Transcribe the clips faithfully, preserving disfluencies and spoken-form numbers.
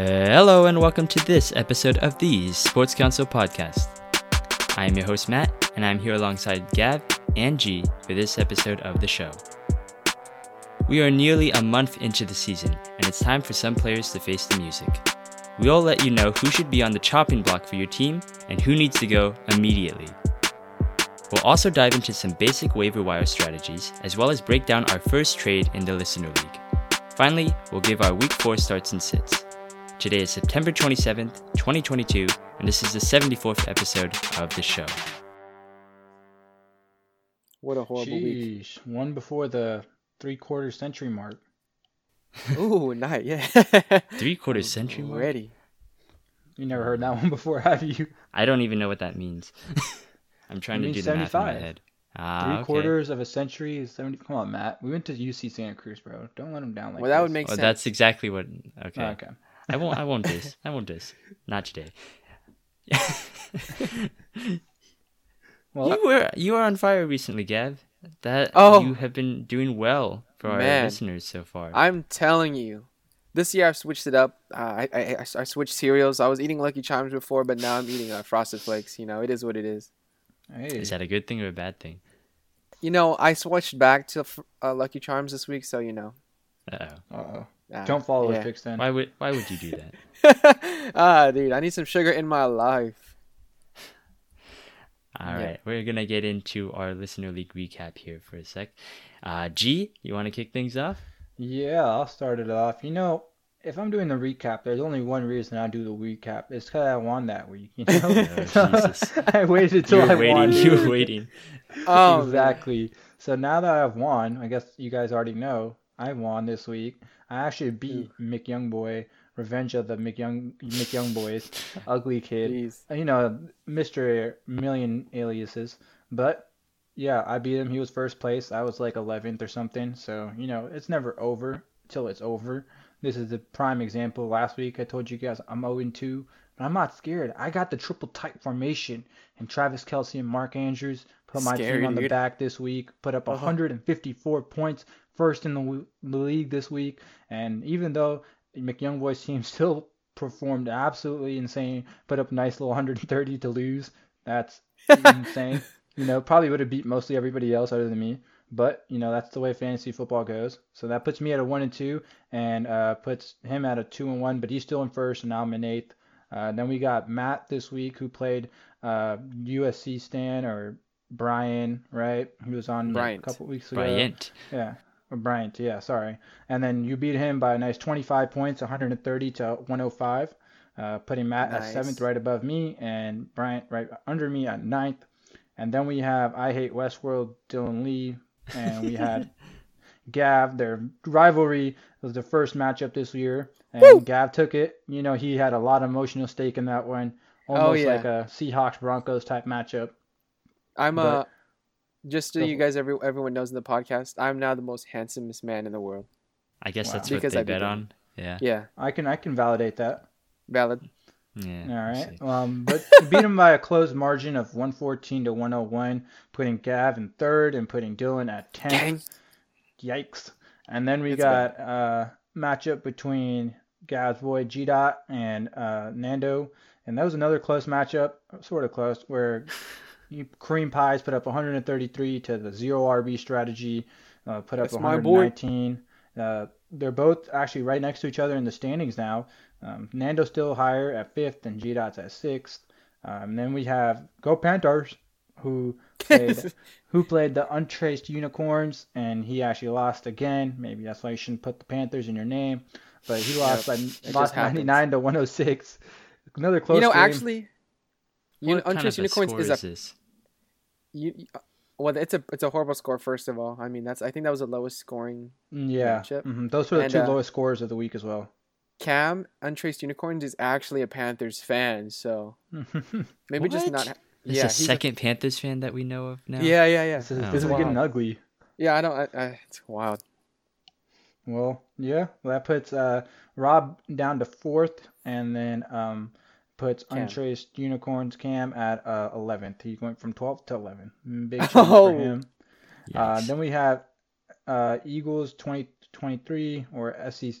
Hello and welcome to this episode of the Sports Council Podcast. I am your host Matt, and I'm here alongside Gav and G for this episode of the show. We are nearly a month into the season, and it's time for some players to face the music. We'll let you know who should be on the chopping block for your team and who needs to go immediately. We'll also dive into some basic waiver wire strategies, as well as break down our first trade in the Listener League. Finally, we'll give our week four starts and sits. Today is September twenty-seventh, twenty twenty-two, and this is the seventy-fourth episode of the show. What a horrible Jeez, week. One before the three-quarter century mark. Ooh, not yet. Three-quarter century mark? Ready. You never heard that one before, have you? I don't even know what that means. I'm trying it to do the math in my head. Ah, Three-quarters okay. of a century is seventy. Come on, Matt. We went to U C Santa Cruz, bro. Don't let them down like that. Well, that this. would make oh, sense. That's exactly what... Okay. Oh, okay. I won't I won't diss. I won't diss. Not today. well, you were you were on fire recently, Gav. That oh, you have been doing well for our man. listeners so far. I'm telling you. This year I've switched it up. Uh, I, I I switched cereals. I was eating Lucky Charms before, but now I'm eating uh, Frosted Flakes. You know, it is what it is. Hey. Is that a good thing or a bad thing? You know, I switched back to uh, Lucky Charms this week, so you know. Uh-oh. Uh-oh. Uh, Don't follow yeah. his picks then. Why would why would you do that? ah, dude, I need some sugar in my life. All yeah. right, we're gonna get into our Listener League recap here for a sec. Uh, G, you want to kick things off? Yeah, I'll start it off. You know, if I'm doing the recap, there's only one reason I do the recap. It's because I won that week. You know, oh, Jesus. I waited till You're I waiting, won. You were waiting. Oh, exactly. So now that I've won, I guess you guys already know. I won this week. I actually beat Ooh. McYoungboy, Revenge of the McYoung McYoungboys, Ugly Kid. Jeez. You know, Mister Million Aliases. But yeah, I beat him. He was first place. I was like eleventh or something. So you know, it's never over till it's over. This is the prime example. Last week I told you guys I'm oh and two, but I'm not scared. I got the triple tight formation, and Travis Kelce and Mark Andrews put my Scary, team on dude. the back this week. Put up uh-huh. one hundred fifty-four points. First in the, the league this week, and even though McYoungboy's team still performed absolutely insane, put up a nice little one hundred thirty to lose. That's insane. You know, probably would have beat mostly everybody else other than me, but you know that's the way fantasy football goes. So that puts me at a one and two, and uh, puts him at a two and one. But he's still in first, and now I'm in eighth. Uh, then we got Matt this week, who played uh, U S C Stan or Brian, right? He was on Bryant. a couple weeks ago. Bryant. Yeah. Bryant, yeah, sorry. And then you beat him by a nice twenty-five points, one hundred thirty to one hundred five, uh, putting Matt nice. at seventh right above me and Bryant right under me at ninth. And then we have I Hate Westworld, Dylan Lee, and we had Gav. Their rivalry was the first matchup this year, and Woo! Gav took it. You know, he had a lot of emotional stake in that one, almost oh, yeah. like a Seahawks-Broncos type matchup. I'm but, a... Just so you guys, every, everyone knows in the podcast, I'm now the most handsomest man in the world. I guess wow. that's what because they I bet on. Yeah. Yeah. I can I can validate that. Valid. Yeah. All right. Um, but you beat him by a close margin of one fourteen to one oh one, putting Gav in third and putting Dylan at tenth. Dang. Yikes. And then we it's got bad. uh matchup between Gav's boy G Dot and uh, Nando. And that was another close matchup, sort of close, where... Cream Pies put up one hundred thirty-three to the zero R B strategy, uh, put up That's one hundred nineteen. Uh, they're both actually right next to each other in the standings now. Um, Nando's still higher at fifth and G Dot's at sixth. Um, then we have Go Panthers, who played, who played the Untraced Unicorns, and he actually lost again. Maybe that's why you shouldn't put the Panthers in your name, but he lost, yep, like, lost ninety-nine to one oh six. Another close game. You know, game. actually, you know, Untraced Unicorns is a is You, well, it's a it's a horrible score. First of all, I mean that's I think that was the lowest scoring. Yeah, mm-hmm. Those were the and, two uh, lowest scores of the week as well. Cam, Untraced Unicorns, is actually a Panthers fan, so maybe what? just not. This yeah, is the second a, Panthers fan that we know of now. Yeah, yeah, yeah. This is, oh, this is getting ugly. Yeah, I don't. I, I, it's wild. Well, yeah, well, that puts uh, Rob down to fourth, and then um. puts Cam. Untraced Unicorns Cam at uh, eleventh. He went from twelfth to eleventh. Big change oh. for him. Yes. Uh, then we have uh, Eagles twenty twenty-three or S E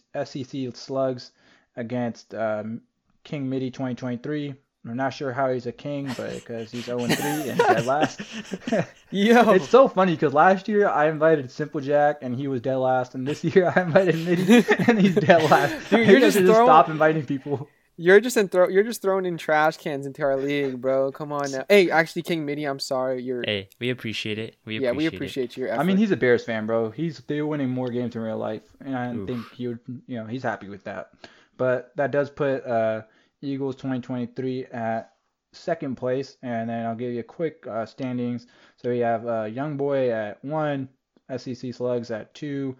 C Slugs against um, King Midi twenty twenty-three. I'm not sure how he's a king, but because he's oh and three and dead last. Yo, it's so funny because last year I invited Simple Jack and he was dead last, and this year I invited Midi and he's dead last. Dude, you're just, throwing... just stop inviting people. You're just in throw. You're just throwing in trash cans into our league, bro. Come on now. Hey, actually, King Midi, I'm sorry. You're. Hey, we appreciate it. We appreciate yeah, we appreciate it. your effort. I mean, he's a Bears fan, bro. He's they're winning more games in real life, and I Oof. think he would, you know, he's happy with that. But that does put uh, Eagles twenty twenty-three at second place, and then I'll give you a quick uh, standings. So we have uh, Young Boy at one, S E C Slugs at two,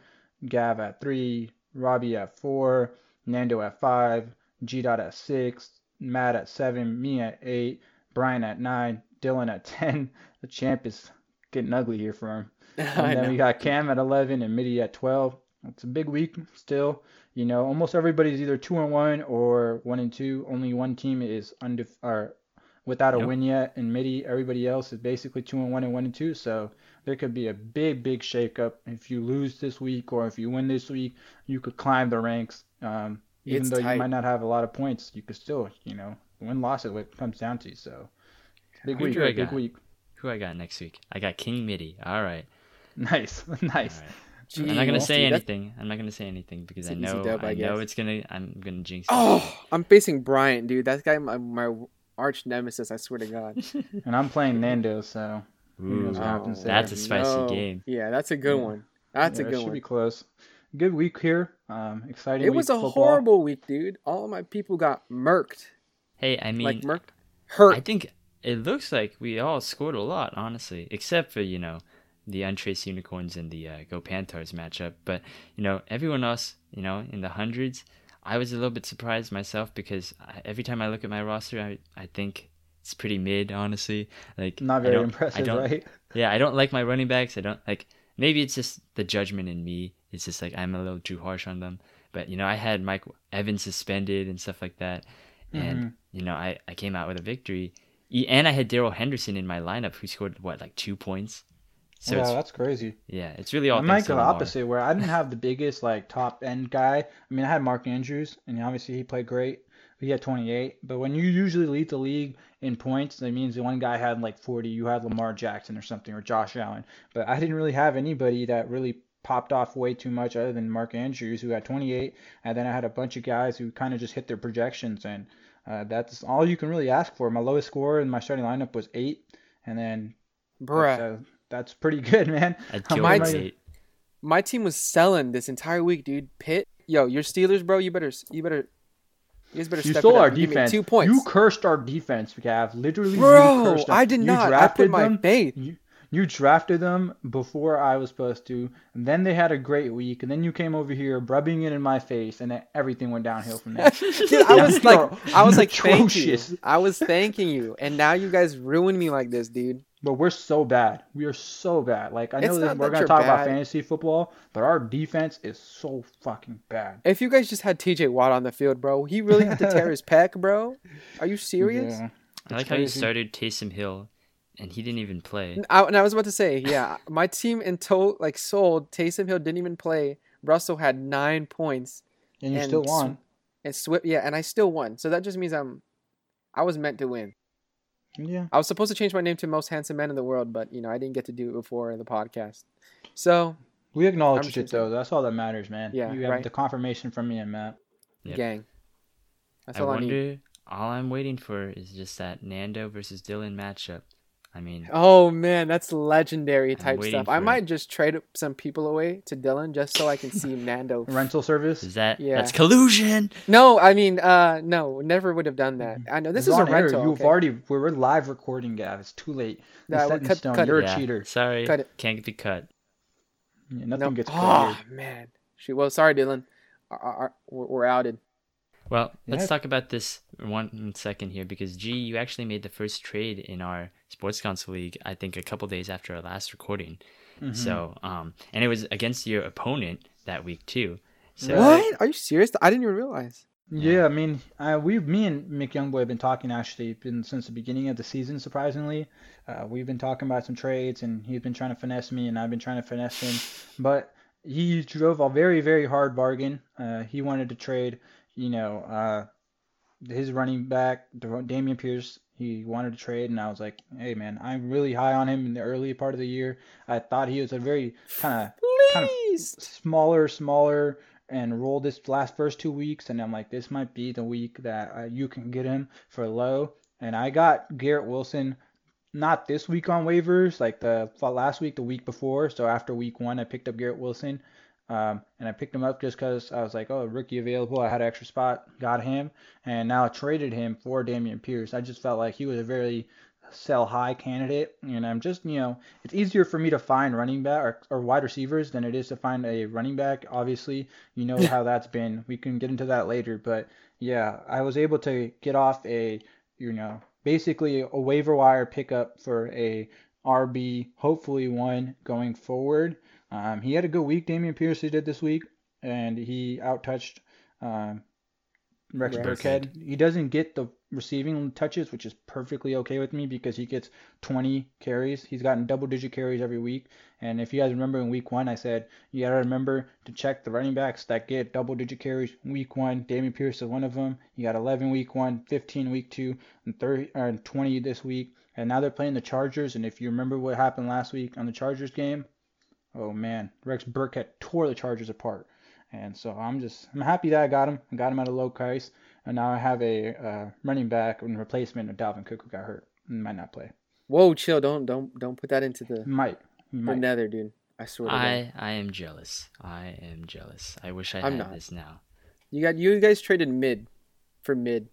Gav at three, Robbie at four, Nando at five. G Dot at six, Matt at seven, me at eight, Brian at nine, Dylan at ten. The champ is getting ugly here for him. And then we got Cam at eleven and Midi at twelve. It's a big week still. You know, almost everybody's either two and one or one and two. Only one team is undef or without a yep. win yet, and Midi. Everybody else is basically two and one and one and two. So there could be a big, big shakeup. If you lose this week or if you win this week, you could climb the ranks. Um, Even it's though tight. You might not have a lot of points, you could still, you know, win loss is what it comes down to. So, big who week, big got? week. Who I got next week? I got King Midi. All right. Nice, nice. Right. I'm not gonna say Dude, anything. That's... I'm not gonna say anything because I know, dub, I, I know it's gonna. I'm gonna jinx. Oh, it. I'm facing Brian, dude. That guy, my, my arch nemesis. I swear to God. And I'm playing Nando, so who knows what happens there. That's a spicy no. game. Yeah, that's a good yeah. one. That's yeah, a good it should one. Should be close. Good week here. Um, exciting. It week was a football. horrible week, dude. All of my people got murked. Hey, I mean, like murked, hurt. I think it looks like we all scored a lot, honestly, except for you know the Untraced Unicorns and the uh, Go Panthers matchup. But you know everyone else, you know, in the hundreds. I was a little bit surprised myself because I, every time I look at my roster, I I think it's pretty mid, honestly. Like not very impressive, right? Yeah, I don't like my running backs. I don't like. Maybe it's just the judgment in me. It's just like I'm a little too harsh on them. But, you know, I had Mike Evans suspended and stuff like that. And, mm-hmm. you know, I, I came out with a victory. And I had Darrell Henderson in my lineup who scored, what, like two points? So yeah, that's crazy. Yeah, it's really all. I might go the opposite where I didn't have the biggest, like, top-end guy. I mean, I had Mark Andrews, and obviously he played great. He had twenty-eight. But when you usually lead the league in points, that means the one guy had, like, forty. You had Lamar Jackson or something or Josh Allen. But I didn't really have anybody that really – popped off way too much other than Mark Andrews, who had twenty-eight, and then I had a bunch of guys who kind of just hit their projections, and uh, that's all you can really ask for. My lowest score in my starting lineup was eight, and then Bruh. That's, uh, that's pretty good, man. My, t- my team was selling this entire week, dude. Pitt, yo, your Steelers, bro, you better, you better, you guys better you step stole it up. Our defense. Two points. You cursed our defense, Gav. Literally, bro, you cursed I did not. I put my them. faith. You- You drafted them before I was supposed to, and then they had a great week, and then you came over here rubbing it in my face, and then everything went downhill from there. Dude, I was like, I was like, thank you. I was thanking you, and now you guys ruined me like this, dude. But we're so bad. We are so bad. Like I know that we're gonna talk about fantasy football, but our defense is so fucking bad. If you guys just had T J Watt on the field, bro, he really had to tear his pec, bro. Are you serious? Yeah, I like how you started Taysom Hill. And he didn't even play. I, and I was about to say, yeah, my team in total, like, sold. Taysom Hill didn't even play. Russell had nine points. And you and still won. And Swift, yeah, and I still won. So that just means I'm, I was meant to win. Yeah. I was supposed to change my name to Most Handsome Man in the World, but, you know, I didn't get to do it before the podcast. So. We acknowledged it, though. That's all that matters, man. Yeah, You have right? the confirmation from me and Matt. Yep. Gang. That's I all wonder, I need. All I'm waiting for is just that Nando versus Dylan matchup. I mean, oh man, that's legendary type stuff. I might it. just trade some people away to Dylan just so I can see Nando. Rental service? Is that? Yeah. That's collusion. No, I mean, uh, no, never would have done that. I know this it's is a rental. You've okay. already we're live recording, Gav. It's too late. No, set cut, in stone. Cut You're it. a cheater. Yeah. Sorry, cut it. Can't be cut. Yeah, nothing no. gets cut. Oh here. man, she. Well, sorry, Dylan. Our, our, we're, we're outed. Well, let's yeah. talk about this one second here because, G, you actually made the first trade in our Sports Council League, I think, a couple days after our last recording. Mm-hmm. So, um, and it was against your opponent that week, too. So, what? Are you serious? I didn't even realize. Yeah, yeah I mean, uh, we, me and Mick Youngboy have been talking, actually, been, since the beginning of the season, surprisingly. Uh, we've been talking about some trades, and he's been trying to finesse me, and I've been trying to finesse him. But he drove a very, very hard bargain. Uh, he wanted to trade... you know, uh, his running back, Dameon Pierce, he wanted to trade, and I was like, hey, man, I'm really high on him in the early part of the year. I thought he was a very kind of kind of smaller, smaller, and rolled this last first two weeks, and I'm like, this might be the week that uh, you can get him for low. And I got Garrett Wilson not this week on waivers, like the last week, the week before. So after week one, I picked up Garrett Wilson, um, and I picked him up just because I was like, oh, rookie available. I had an extra spot, got him, and now I traded him for Dameon Pierce. I just felt like he was a very sell-high candidate, and I'm just, you know, it's easier for me to find running back or, or wide receivers than it is to find a running back. Obviously, you know how that's been. We can get into that later, but yeah, I was able to get off a, you know, basically a waiver wire pickup for a R B, hopefully one going forward. Um, he had a good week, Dameon Pierce, he did this week, and he outtouched um, Rex Burkhead. He doesn't get the receiving touches, which is perfectly okay with me because he gets twenty carries. He's gotten double-digit carries every week. And if you guys remember in week one, I said you got to remember to check the running backs that get double-digit carries week one. Dameon Pierce is one of them. He got eleven week one, fifteen week two, and thirty or twenty this week. And now they're playing the Chargers. And if you remember what happened last week on the Chargers game, oh, man, Rex Burkhead tore the Chargers apart. And so I'm just I'm happy that I got him. I got him at a low price. And now I have a uh, running back and replacement of Dalvin Cook, who got hurt and might not play. Whoa, chill! Don't don't don't put that into the might. might. Another dude, I swear. I I am jealous. I am jealous. I wish I I'm had not. this now. You got you guys traded mid for mid.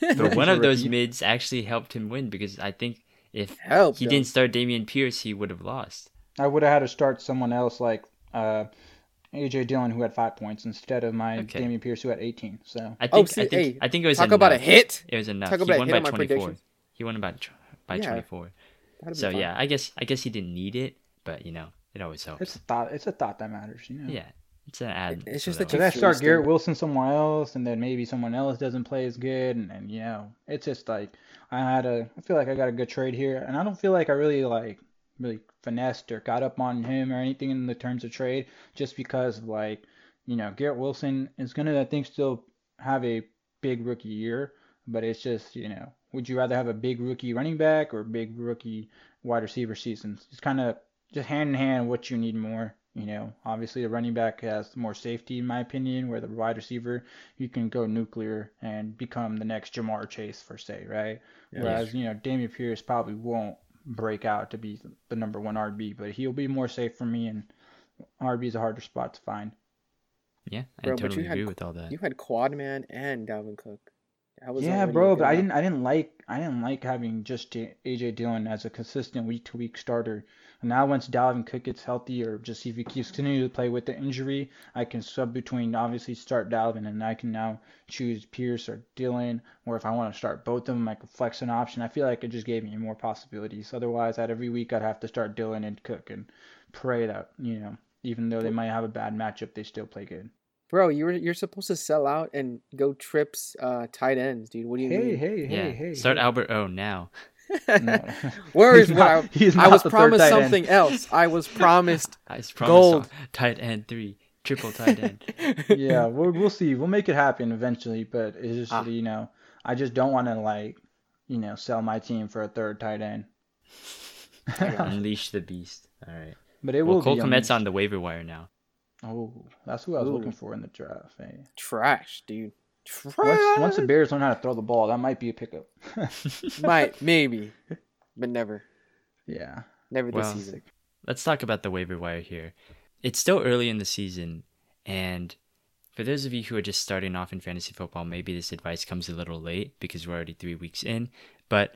But one of those mids actually helped him win because I think if helped he him. didn't start Dameon Pierce, he would have lost. I would have had to start someone else like. Uh, A J Dillon, who had five points, instead of my okay. Dameon Pierce, who had eighteen. So I think, oh, see, I, think hey, I think it was talk enough. about a hit. It was enough. Talk about he won a hit by twenty-four. He won by by yeah, twenty-four. So yeah, I guess I guess he didn't need it, but you know, it always helps. It's a thought. It's a thought that matters. You know. Yeah, it's an ad. It, it's just that you I start Garrett Wilson somewhere else, and then maybe someone else doesn't play as good, and, and you know, it's just like I had a. I feel like I got a good trade here, and I don't feel like I really like. really finessed or got up on him or anything in the terms of trade, just because, like, you know, Garrett Wilson is going to, I think, still have a big rookie year, but it's just, you know, would you rather have a big rookie running back or big rookie wide receiver seasons? It's kind of just hand in hand what you need more, you know. Obviously, the running back has more safety, in my opinion, where the wide receiver, you can go nuclear and become the next Jamar Chase, per se, right? Yeah, whereas, you know, Dameon Pierce probably won't break out to be the number one R B, but he'll be more safe for me, and R B is a harder spot to find. Yeah, I bro, totally agree had, with all that. You had Quadman and Dalvin Cook. That was yeah, bro, but I didn't, I didn't like, I didn't like having just A J Dillon as a consistent week-to-week starter. And now once Dalvin Cook gets healthy, or just if he keeps continuing to play with the injury, I can sub between obviously start Dalvin, and I can now choose Pierce or Dillon, or if I want to start both of them, I can flex an option. I feel like it just gave me more possibilities. Otherwise, at every week I'd have to start Dillon and Cook and pray that, you know, even though they might have a bad matchup, they still play good. Bro, you're you're supposed to sell out and go trips uh, tight ends, dude. What do you hey, mean? Hey, hey, yeah. hey, hey. Start hey. Albert O now. No. Where is what? I, he's I was promised something end. else. I was promised I was promised gold. Tight end three, triple tight end. Yeah, we'll, we'll see. We'll make it happen eventually, but it's just, ah. you know, I just don't want to, like, you know, sell my team for a third tight end. Unleash the beast. All right. But it well, will Cole Kmet's on the waiver wire now. Oh, that's who I was Ooh. looking for in the draft. Eh? Trash, dude. Trash. Once, once the Bears learn how to throw the ball, that might be a pickup. Might, maybe, but never. Yeah, never well, this season. Let's talk about the waiver wire here. It's still early in the season, and for those of you who are just starting off in fantasy football, maybe this advice comes a little late because we're already three weeks in. But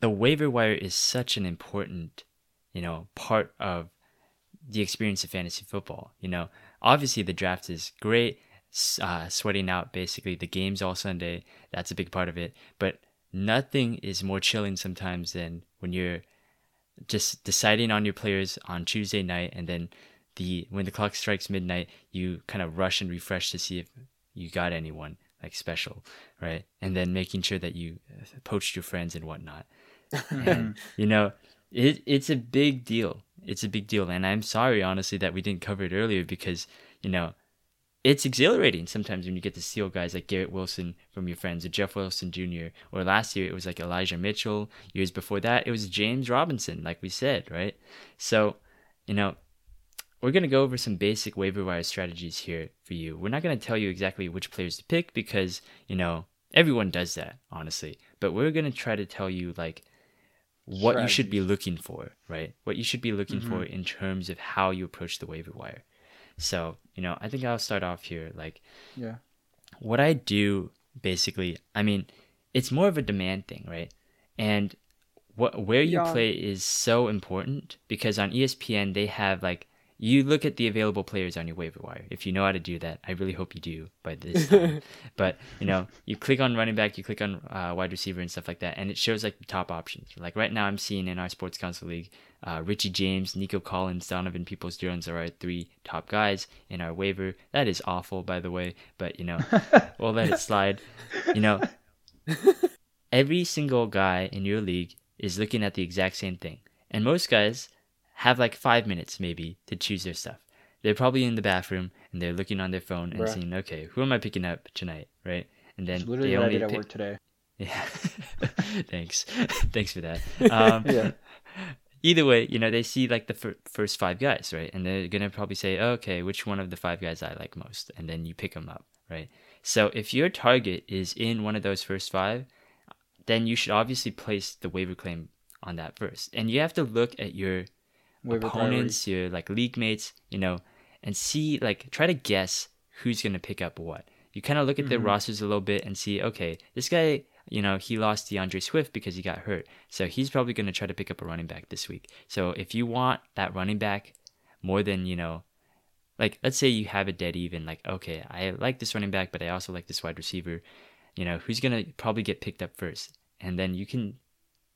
the waiver wire is such an important, you know, part of the experience of fantasy football. You know, obviously the draft is great, uh, sweating out basically the games all Sunday, that's a big part of it, but nothing is more chilling sometimes than when you're just deciding on your players on Tuesday night, and then the when the clock strikes midnight, you kind of rush and refresh to see if you got anyone like special, right? And then making sure that you poached your friends and whatnot. And, you know, it it's a big deal. It's a big deal, and I'm sorry, honestly, that we didn't cover it earlier because, you know, it's exhilarating sometimes when you get to steal guys like Garrett Wilson from your friends, or Jeff Wilson Junior, or last year it was like Elijah Mitchell. Years before that, it was James Robinson, like we said, right? So, you know, we're going to go over some basic waiver wire strategies here for you. We're not going to tell you exactly which players to pick because, you know, everyone does that, honestly. But we're going to try to tell you, like, what strategies you should be looking for, right? What you should be looking mm-hmm. for in terms of how you approach the waiver wire. So, you know, I think I'll start off here. Like, yeah, what I do basically, I mean, it's more of a demand thing, right? And what where you yeah. play is so important, because on E S P N, they have, like, you look at the available players on your waiver wire. If you know how to do that, I really hope you do by this time. But, you know, you click on running back, you click on uh, wide receiver and stuff like that, and it shows, like, the top options. Like, right now I'm seeing in our Sports Council League, uh, Richie James, Nico Collins, Donovan Peoples-Jones are our three top guys in our waiver. That is awful, by the way, but, you know, we'll let it slide. You know, every single guy in your league is looking at the exact same thing. And most guys have like five minutes maybe to choose their stuff. They're probably in the bathroom and they're looking on their phone and Bruh. seeing, okay, who am I picking up tonight, right? And then it's literally they what only I did pick- at work today. Yeah, thanks, thanks for that. Um, yeah. Either way, you know, they see like the fir- first five guys, right? And they're gonna probably say, oh, okay, which one of the five guys I like most? And then you pick them up, right? So if your target is in one of those first five, then you should obviously place the waiver claim on that first, and you have to look at your opponents, your like league mates, you know, and see, like, try to guess who's going to pick up what. You kind of look at mm-hmm. their rosters a little bit and see, okay, this guy, you know, he lost DeAndre Swift because he got hurt, so he's probably going to try to pick up a running back this week. So if you want that running back more than, you know, like, let's say you have a dead even, like, okay, I like this running back, but I also like this wide receiver, you know, who's going to probably get picked up first? And then you can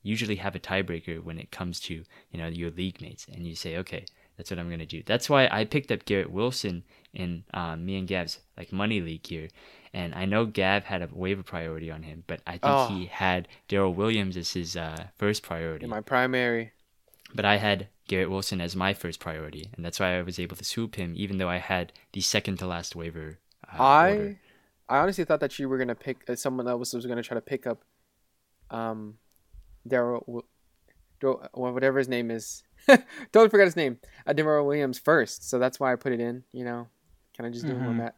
usually have a tiebreaker when it comes to, you know, your league mates, and you say, okay, that's what I'm going to do. That's why I picked up Garrett Wilson in um, me and Gab's like money league here, and I know Gab had a waiver priority on him, but I think oh. he had Darrell Williams as his uh, first priority in my primary, but I had Garrett Wilson as my first priority, and that's why I was able to swoop him, even though I had the second to last waiver uh, I order. I honestly thought that you were going to pick uh, someone else was going to try to pick up um Darryl, whatever his name is, totally forgot his name. I did Darrell Williams first, so that's why I put it in. You know, can I just do mm-hmm. that?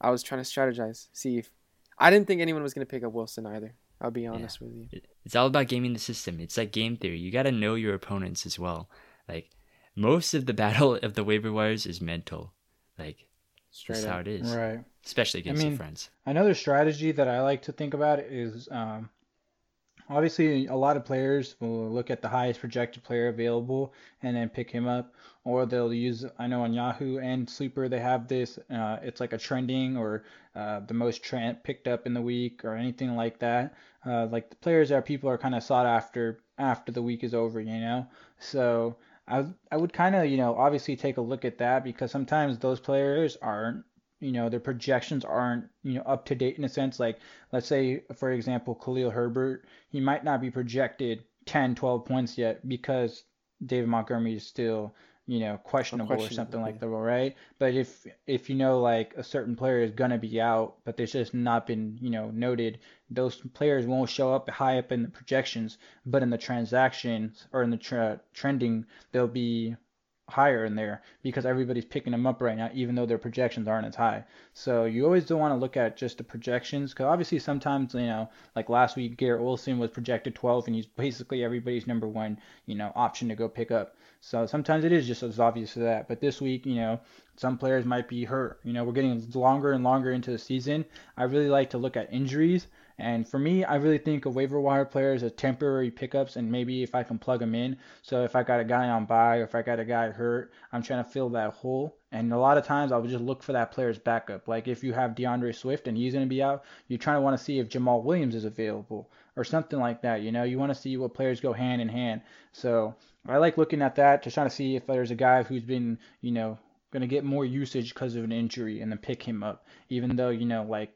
I was trying to strategize, see if I didn't think anyone was going to pick up Wilson either. I'll be honest yeah. with you. It's all about gaming the system. It's like game theory. You got to know your opponents as well. Like, most of the battle of the waiver wires is mental. Like, Straight that's up. How it is, right? Especially against I mean, your friends. Another strategy that I like to think about is. Um, Obviously, a lot of players will look at the highest projected player available and then pick him up, or they'll use, I know on Yahoo and Sleeper, they have this, uh, it's like a trending or uh, the most tra- picked up in the week or anything like that. Uh, like the players that people are kind of sought after after the week is over, you know? So I, I would kind of, you know, obviously take a look at that, because sometimes those players aren't, you know, their projections aren't, you know, up to date in a sense. Like, let's say, for example, Khalil Herbert, he might not be projected ten, twelve points yet because David Montgomery is still, you know, questionable, questionable or something yeah. like that, right? But if if you know, like, a certain player is going to be out, but there's just not been, you know, noted, those players won't show up high up in the projections, but in the transactions or in the tra- trending, they'll be higher in there because everybody's picking them up right now, even though their projections aren't as high. So you always don't want to look at just the projections, because obviously sometimes, you know, like last week, Garrett Wilson was projected twelve and he's basically everybody's number one, you know, option to go pick up. So sometimes it is just as obvious as that. But this week, you know, some players might be hurt. You know, we're getting longer and longer into the season. I really like to look at injuries. And for me, I really think of waiver wire players as temporary pickups, and maybe if I can plug them in. So if I got a guy on bye or if I got a guy hurt, I'm trying to fill that hole. And a lot of times I would just look for that player's backup. Like if you have DeAndre Swift and he's going to be out, you're trying to want to see if Jamal Williams is available or something like that. You know, you want to see what players go hand in hand. So I like looking at that, just trying to see if there's a guy who's been, you know, going to get more usage because of an injury and then pick him up, even though, you know, like,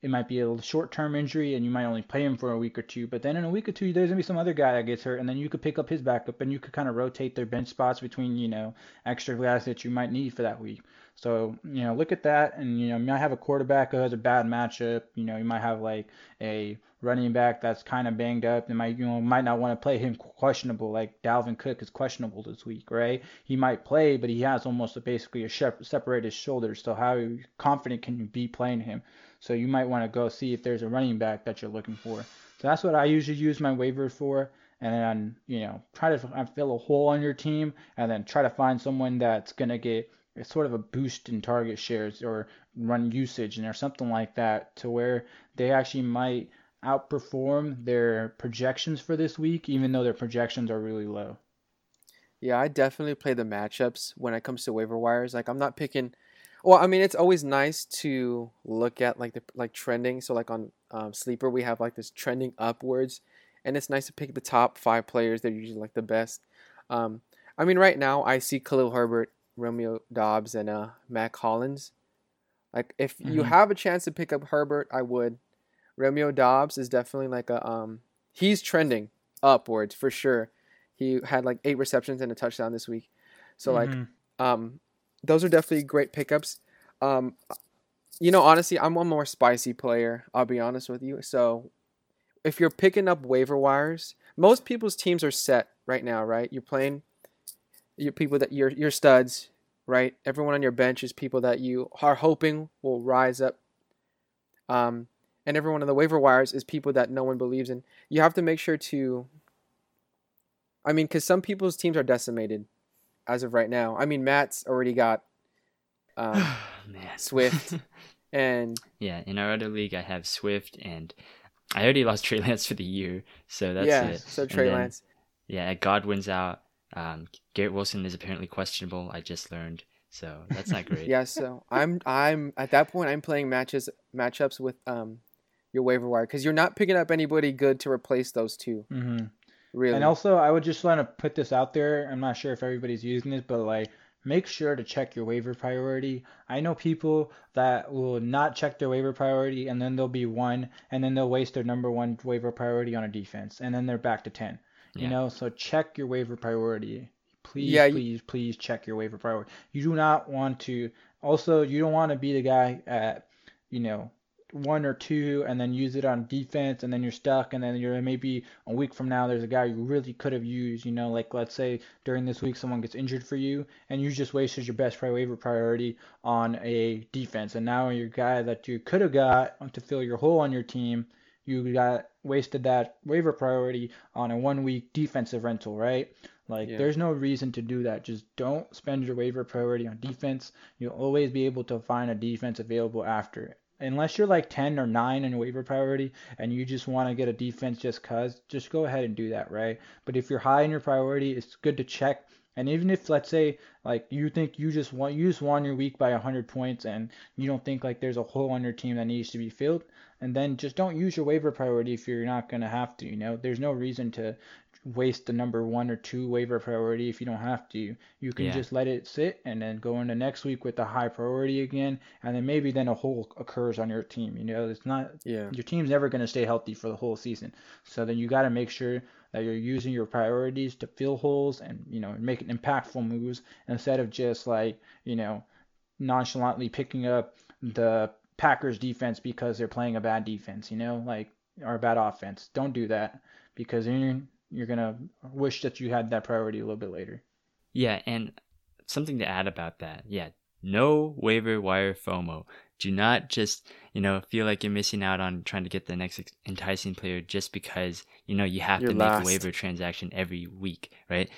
It might be a short-term injury, and you might only play him for a week or two. But then in a week or two, there's going to be some other guy that gets hurt, and then you could pick up his backup, and you could kind of rotate their bench spots between, you know, extra guys that you might need for that week. So, you know, look at that, and, you know, you might have a quarterback who has a bad matchup. You know, you might have, like, a running back that's kind of banged up. They might, you know, might not want to play him questionable, like Dalvin Cook is questionable this week, right? He might play, but he has almost a, basically a separated shoulder, so how confident can you be playing him? So you might want to go see if there's a running back that you're looking for. So that's what I usually use my waiver for. And then, you know, try to fill a hole on your team and then try to find someone that's going to get sort of a boost in target shares or run usage and or something like that to where they actually might outperform their projections for this week, even though their projections are really low. Yeah, I definitely play the matchups when it comes to waiver wires. Like, I'm not picking... Well, I mean, it's always nice to look at like the like trending. So like on um, Sleeper, we have like this trending upwards, and it's nice to pick the top five players that are usually like the best. Um, I mean, right now I see Khalil Herbert, Romeo Doubs, and uh, Mac Hollins. Like if mm-hmm. you have a chance to pick up Herbert, I would. Romeo Doubs is definitely like a um, he's trending upwards for sure. He had like eight receptions and a touchdown this week, so mm-hmm. like um. Those are definitely great pickups. Um, you know, honestly, I'm a more spicy player. I'll be honest with you. So if you're picking up waiver wires, most people's teams are set right now, right? You're playing your people that your your studs, right? Everyone on your bench is people that you are hoping will rise up. Um, and everyone on the waiver wires is people that no one believes in. You have to make sure to, I mean, because some people's teams are decimated as of right now. I mean, Matt's already got um, oh, man. Swift. and Yeah, in our other league, I have Swift, and I already lost Trey Lance for the year, so that's yeah, it. Yeah, so Trey then, Lance. Yeah, Godwin's out. Um, Garrett Wilson is apparently questionable, I just learned, so that's not great. yeah, so I'm I'm at that point, I'm playing matches matchups with um your waiver wire, because you're not picking up anybody good to replace those two. Mm-hmm. Really? And also, I would just want to put this out there. I'm not sure if everybody's using this, but like, make sure to check your waiver priority. I know people that will not check their waiver priority, and then they'll be one, and then they'll waste their number one waiver priority on a defense, and then they're back to ten. Yeah. You know, so check your waiver priority. Please, yeah, please, you... please check your waiver priority. You do not want to. Also, you don't want to be the guy at, you know, one or two and then use it on defense, and then you're stuck, and then you're maybe a week from now there's a guy you really could have used, you know, like let's say during this week someone gets injured for you and you just wasted your best waiver priority on a defense, and now your guy that you could have got to fill your hole on your team, you got wasted that waiver priority on a one week defensive rental, right? Like, yeah. There's no reason to do that. Just don't spend your waiver priority on defense. You'll always be able to find a defense available after it. Unless you're like ten or nine in waiver priority and you just want to get a defense just cause, just go ahead and do that, right? But if you're high in your priority, it's good to check. And even if, let's say, like you think you just want you just won your week by one hundred points and you don't think like there's a hole on your team that needs to be filled, and then just don't use your waiver priority if you're not going to have to, you know? There's no reason to waste the number one or two waiver priority if you don't have to. You can yeah. just let it sit and then go into next week with the high priority again, and then maybe then a hole occurs on your team. You know, it's not yeah. your team's never going to stay healthy for the whole season. So then you got to make sure that you're using your priorities to fill holes and, you know, making impactful moves instead of just like, you know, nonchalantly picking up the Packers defense because they're playing a bad defense, you know, like, or a bad offense. Don't do that, because you're you're going to wish that you had that priority a little bit later. Yeah, and something to add about that. Yeah, no waiver wire FOMO. Do not just, you know, feel like you're missing out on trying to get the next enticing player just because, you know, you have you're to make last. a waiver transaction every week, right?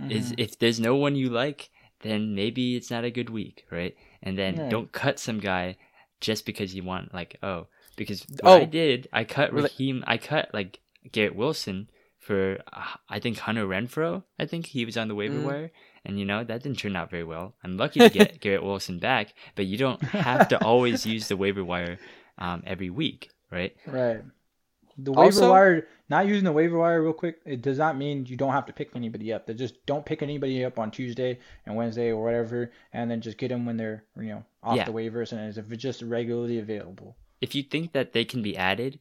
Mm-hmm. Is if there's no one you like, then maybe it's not a good week, right? And then yeah. don't cut some guy just because you want, like, oh, because what oh. I did, I cut Raheem, I cut, like, Garrett Wilson for uh, I think Hunter Renfrow. I think he was on the waiver mm. wire, and you know that didn't turn out very well. I'm lucky to get Garrett Wilson back, but you don't have to always use the waiver wire um, every week, right? Right. The waiver also, wire, not using the waiver wire real quick, it does not mean you don't have to pick anybody up. They just don't pick anybody up on Tuesday and Wednesday or whatever, and then just get them when they're, you know, off yeah. the waivers and as if it's just regularly available. if you think that they can be added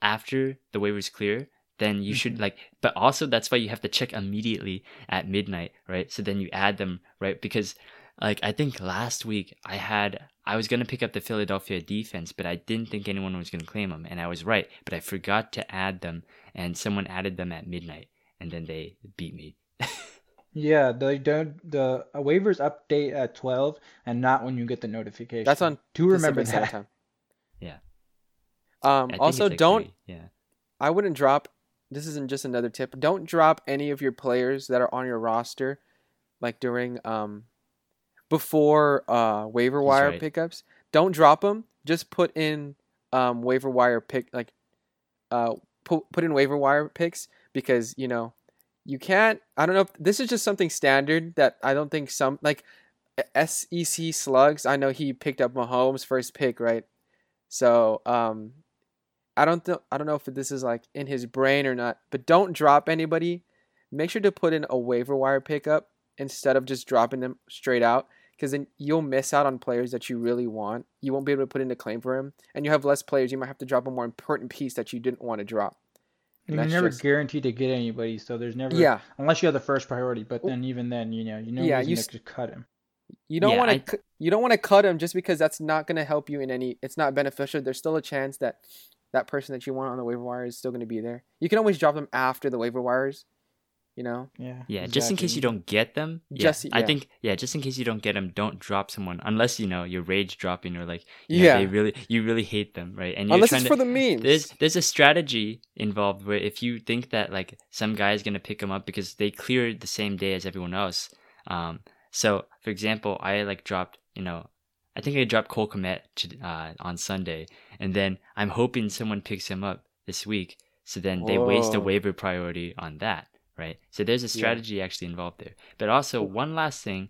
after the waivers clear, then you mm-hmm. should like, but also that's why you have to check immediately at midnight, right? So then you add them, right? Because like, I think last week I had, I was going to pick up the Philadelphia defense, but I didn't think anyone was going to claim them. And I was right, but I forgot to add them and someone added them at midnight and then they beat me. Yeah, they don't, the waivers update at twelve and not when you get the notification. That's on to remember that. Time. Yeah. Um, also like don't, three. yeah, I wouldn't drop, this isn't just another tip. Don't drop any of your players that are on your roster, like during, um, before uh, waiver wire right. pickups. Don't drop them. Just put in um, waiver wire pick, like uh, put put in waiver wire picks because you know you can't. I don't know. If, this is just something standard that I don't think some like S E C Slugs. I know he picked up Mahomes first pick, right? So um, I don't th- I don't know if this is like in his brain or not. But don't drop anybody. Make sure to put in a waiver wire pickup instead of just dropping them straight out, because then you'll miss out on players that you really want. You won't be able to put in a claim for him, and you have less players. You might have to drop a more important piece that you didn't want to drop. And you're never just... guaranteed to get anybody, so there's never yeah. unless you have the first priority. But then even then, you know, you know, yeah, you could cut him. You don't yeah, want I... to. You don't want to cut him just because that's not going to help you in any. It's not beneficial. There's still a chance that that person that you want on the waiver wire is still going to be there. You can always drop them after the waiver wires. You know? Yeah. Yeah, exactly. Just in case you don't get them. Yeah, just, yeah. I think, yeah, just in case you don't get them, don't drop someone unless, you know, you're rage dropping or like, you yeah, know, they really, you really hate them, right? And you're unless trying it's to, for the memes. There's, there's a strategy involved where if you think that like some guy is going to pick them up because they cleared the same day as everyone else. Um, so for example, I like dropped, you know, I think I dropped Cole Kmet uh, on Sunday, and then I'm hoping someone picks him up this week. So then Whoa. they waste a waiver priority on that. Right. So there's a strategy yeah. actually involved there. But also one last thing,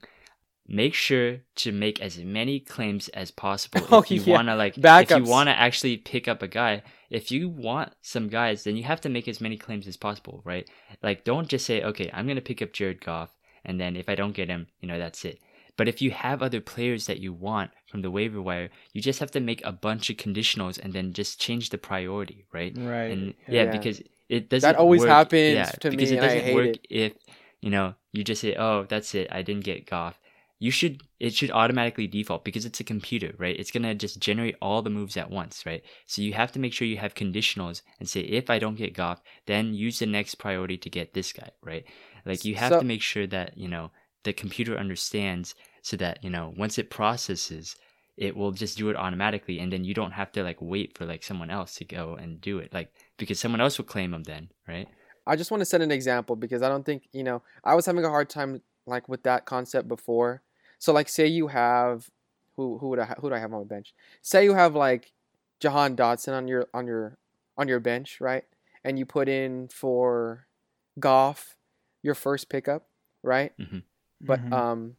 make sure to make as many claims as possible. Oh, if you yeah. want to like, backups. If you want to actually pick up a guy, if you want some guys, then you have to make as many claims as possible. Right. Like, don't just say, okay, I'm going to pick up Jared Goff. And then if I don't get him, you know, that's it. But if you have other players that you want from the waiver wire, you just have to make a bunch of conditionals and then just change the priority. Right. Right. And yeah, yeah. because it doesn't that always work. happens yeah, to because me. Because it doesn't work it. if you know you just say, "Oh, that's it. I didn't get Goff." You should it should automatically default because it's a computer, right? It's gonna just generate all the moves at once, right? So you have to make sure you have conditionals and say, "If I don't get Goff, then use the next priority to get this guy," right? Like you have so, to make sure that you know the computer understands, so that you know once it processes, it will just do it automatically, and then you don't have to like wait for like someone else to go and do it, like. Because someone else will claim them then, right? I just want to set an example because I don't think, you know, I was having a hard time like with that concept before. So like say you have, who who would I, who do I have on my bench? Say you have like Jahan Dotson on your, on your, on your bench, right? And you put in for Goff, your first pickup, right? Mm-hmm. But mm-hmm. um,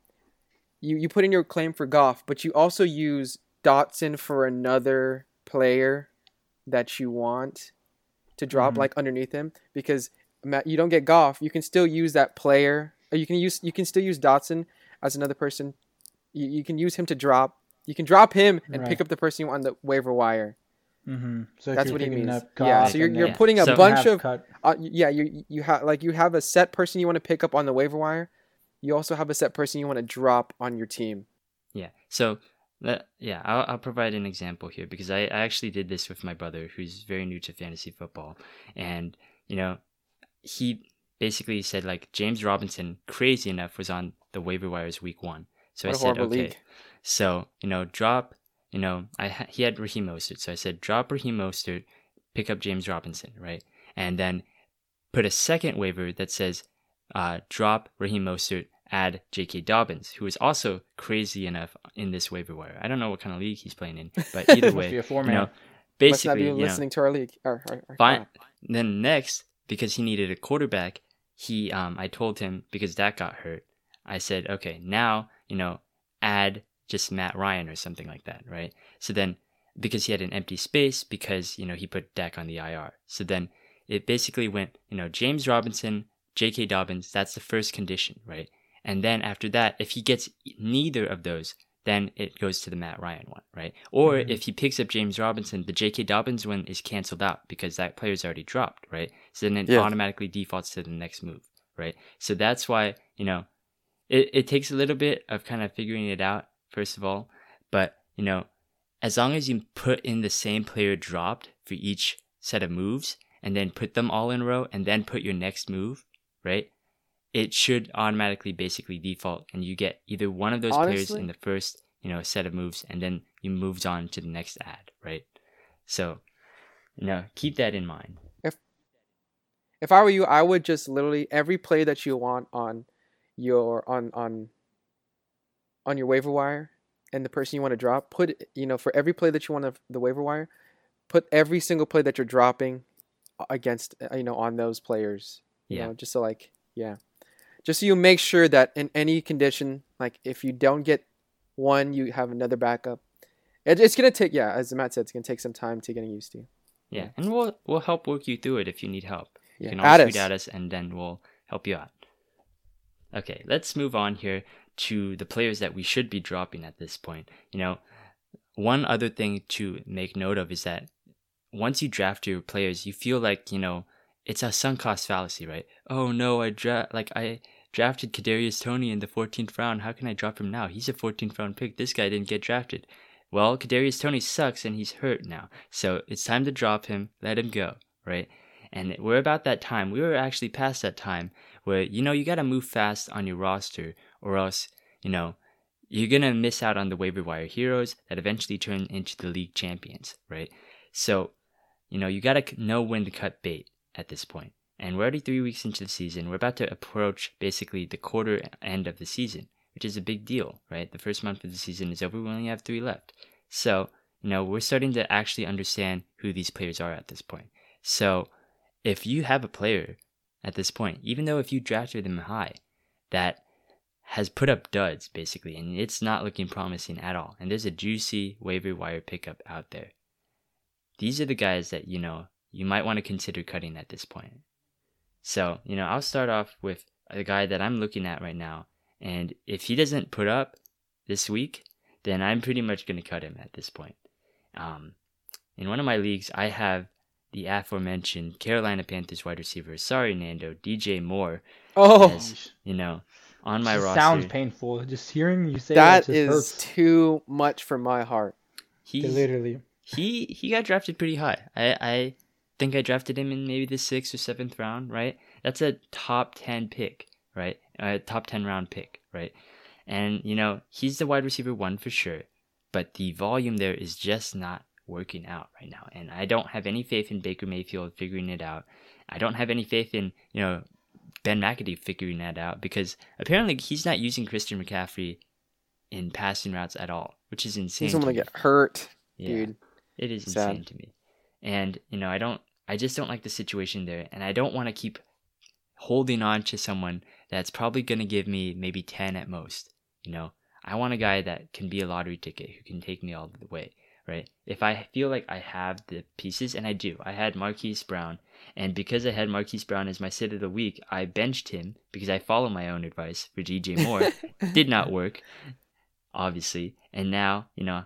you, you put in your claim for Goff, but you also use Dotson for another player that you want to drop mm-hmm. like underneath him, because Matt, you don't get Goff, you can still use that player. Or you can use you can still use Dotson as another person. You, you can use him to drop. You can drop him and right. pick up the person you want on the waiver wire. Mm-hmm. So that's what he means. Yeah. So you're you're putting a so bunch of uh, yeah. You you have like you have a set person you want to pick up on the waiver wire. You also have a set person you want to drop on your team. Yeah. So. That, yeah, I'll, I'll provide an example here because I, I actually did this with my brother who's very new to fantasy football. And, you know, he basically said like James Robinson, crazy enough, was on the waiver wires week one. So what I said, okay, league. so, you know, drop, you know, I he had Raheem Mostert. So I said, drop Raheem Mostert, pick up James Robinson, right? And then put a second waiver that says uh, drop Raheem Mostert, add J K. Dobbins, who is also crazy enough in this waiver wire. I don't know what kind of league he's playing in, but either way, you know, basically, must not be listening know, to our league. Or, or, or, fine. Or. Then next, because he needed a quarterback, he, um, I told him because Dak got hurt. I said, okay, now you know, add just Matt Ryan or something like that, right? So then, because he had an empty space, because you know he put Dak on the I R. So then it basically went, you know, James Robinson, J K. Dobbins. That's the first condition, right? And then after that, if he gets neither of those, then it goes to the Matt Ryan one, right? Or mm-hmm. if he picks up James Robinson, the J K. Dobbins one is canceled out because that player's already dropped, right? So then it yeah. automatically defaults to the next move, right? So that's why, you know, it, it takes a little bit of kind of figuring it out, first of all. But, you know, as long as you put in the same player dropped for each set of moves and then put them all in a row and then put your next move, right? It should automatically basically default, and you get either one of those Honestly, players in the first, you know, set of moves, and then you moved on to the next ad, right? So, you know, keep that in mind. If if I were you, I would just literally every play that you want on your on on on your waiver wire and the person you want to drop, put you know for every play that you want to, the waiver wire, put every single play that you're dropping against you know on those players. You yeah. know, just so like yeah. Just so you make sure that in any condition, like if you don't get one, you have another backup. It, it's going to take, yeah, as Matt said, it's going to take some time to getting used to. Yeah, yeah. and we'll we'll help work you through it if you need help. Yeah. You can always tweet at us and then we'll help you out. Okay, let's move on here to the players that we should be dropping at this point. You know, one other thing to make note of is that once you draft your players, you feel like, you know, it's a sunk cost fallacy, right? Oh no, I dra- like I... drafted Kadarius Toney in the fourteenth round. How can I drop him now? He's a fourteenth round pick. This guy didn't get drafted. Well, Kadarius Toney sucks and he's hurt now. So it's time to drop him. Let him go, right? And we're about that time. We were actually past that time where, you know, you got to move fast on your roster or else, you know, you're going to miss out on the waiver wire heroes that eventually turn into the league champions, right? So, you know, you got to know when to cut bait at this point. And we're already three weeks into the season. We're about to approach basically the quarter end of the season, which is a big deal, right? The first month of the season is over. We only have three left. So, you know, we're starting to actually understand who these players are at this point. So if you have a player at this point, even though if you drafted them high, that has put up duds basically, and it's not looking promising at all. And there's a juicy waiver wire pickup out there. These are the guys that, you know, you might want to consider cutting at this point. So, you know, I'll start off with a guy that I'm looking at right now. And if he doesn't put up this week, then I'm pretty much going to cut him at this point. Um, in one of my leagues, I have the aforementioned Carolina Panthers wide receiver. Sorry, Nando. D J Moore. Oh, as, you know, on my roster. Sounds painful. Just hearing you say that, that is hurts. Too much for my heart. He literally. He he got drafted pretty high. I. I think I drafted him in maybe the sixth or seventh round, right? That's a top ten pick, right? A top ten round pick, right? And, you know, he's the wide receiver one for sure, but the volume there is just not working out right now. And I don't have any faith in Baker Mayfield figuring it out. I don't have any faith in, you know, Ben McAdoo figuring that out because apparently he's not using Christian McCaffrey in passing routes at all, which is insane. He's going to get hurt, yeah, dude. It is Sad. insane to me. And, you know, I don't, I just don't like the situation there, and I don't want to keep holding on to someone that's probably going to give me maybe ten at most, you know? I want a guy that can be a lottery ticket who can take me all the way, right? If I feel like I have the pieces, and I do. I had Marquise Brown, and because I had Marquise Brown as my sit of the week, I benched him because I follow my own advice for D J Moore. Did not work, obviously, and now, you know,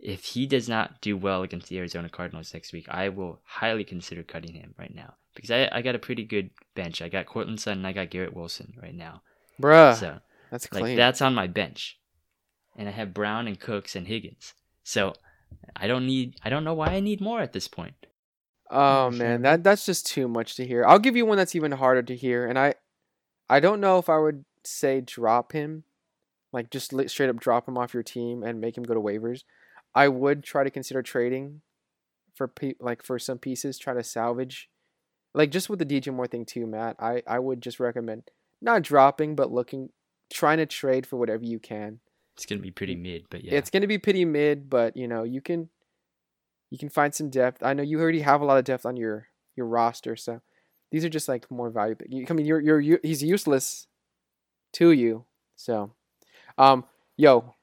if he does not do well against the Arizona Cardinals next week, I will highly consider cutting him right now. Because I, I got a pretty good bench. I got Courtland Sutton and I got Garrett Wilson right now. Bruh, so, that's clean. Like, that's on my bench. And I have Brown and Cooks and Higgins. So I don't need. I don't know why I need more at this point. Oh, man, that that's just too much to hear. I'll give you one that's even harder to hear. And I, I don't know if I would say drop him. Like, just straight up drop him off your team and make him go to waivers. I would try to consider trading for pe- like for some pieces, try to salvage. Like just with the D J Moore thing too, Matt, I, I would just recommend not dropping, but looking, trying to trade for whatever you can. It's going to be pretty mid, but yeah. It's going to be pretty mid, but you know, you can you can find some depth. I know you already have a lot of depth on your, your roster, so these are just like more valuable. I mean, you're, you're, you're, he's useless to you, so. um, Yo,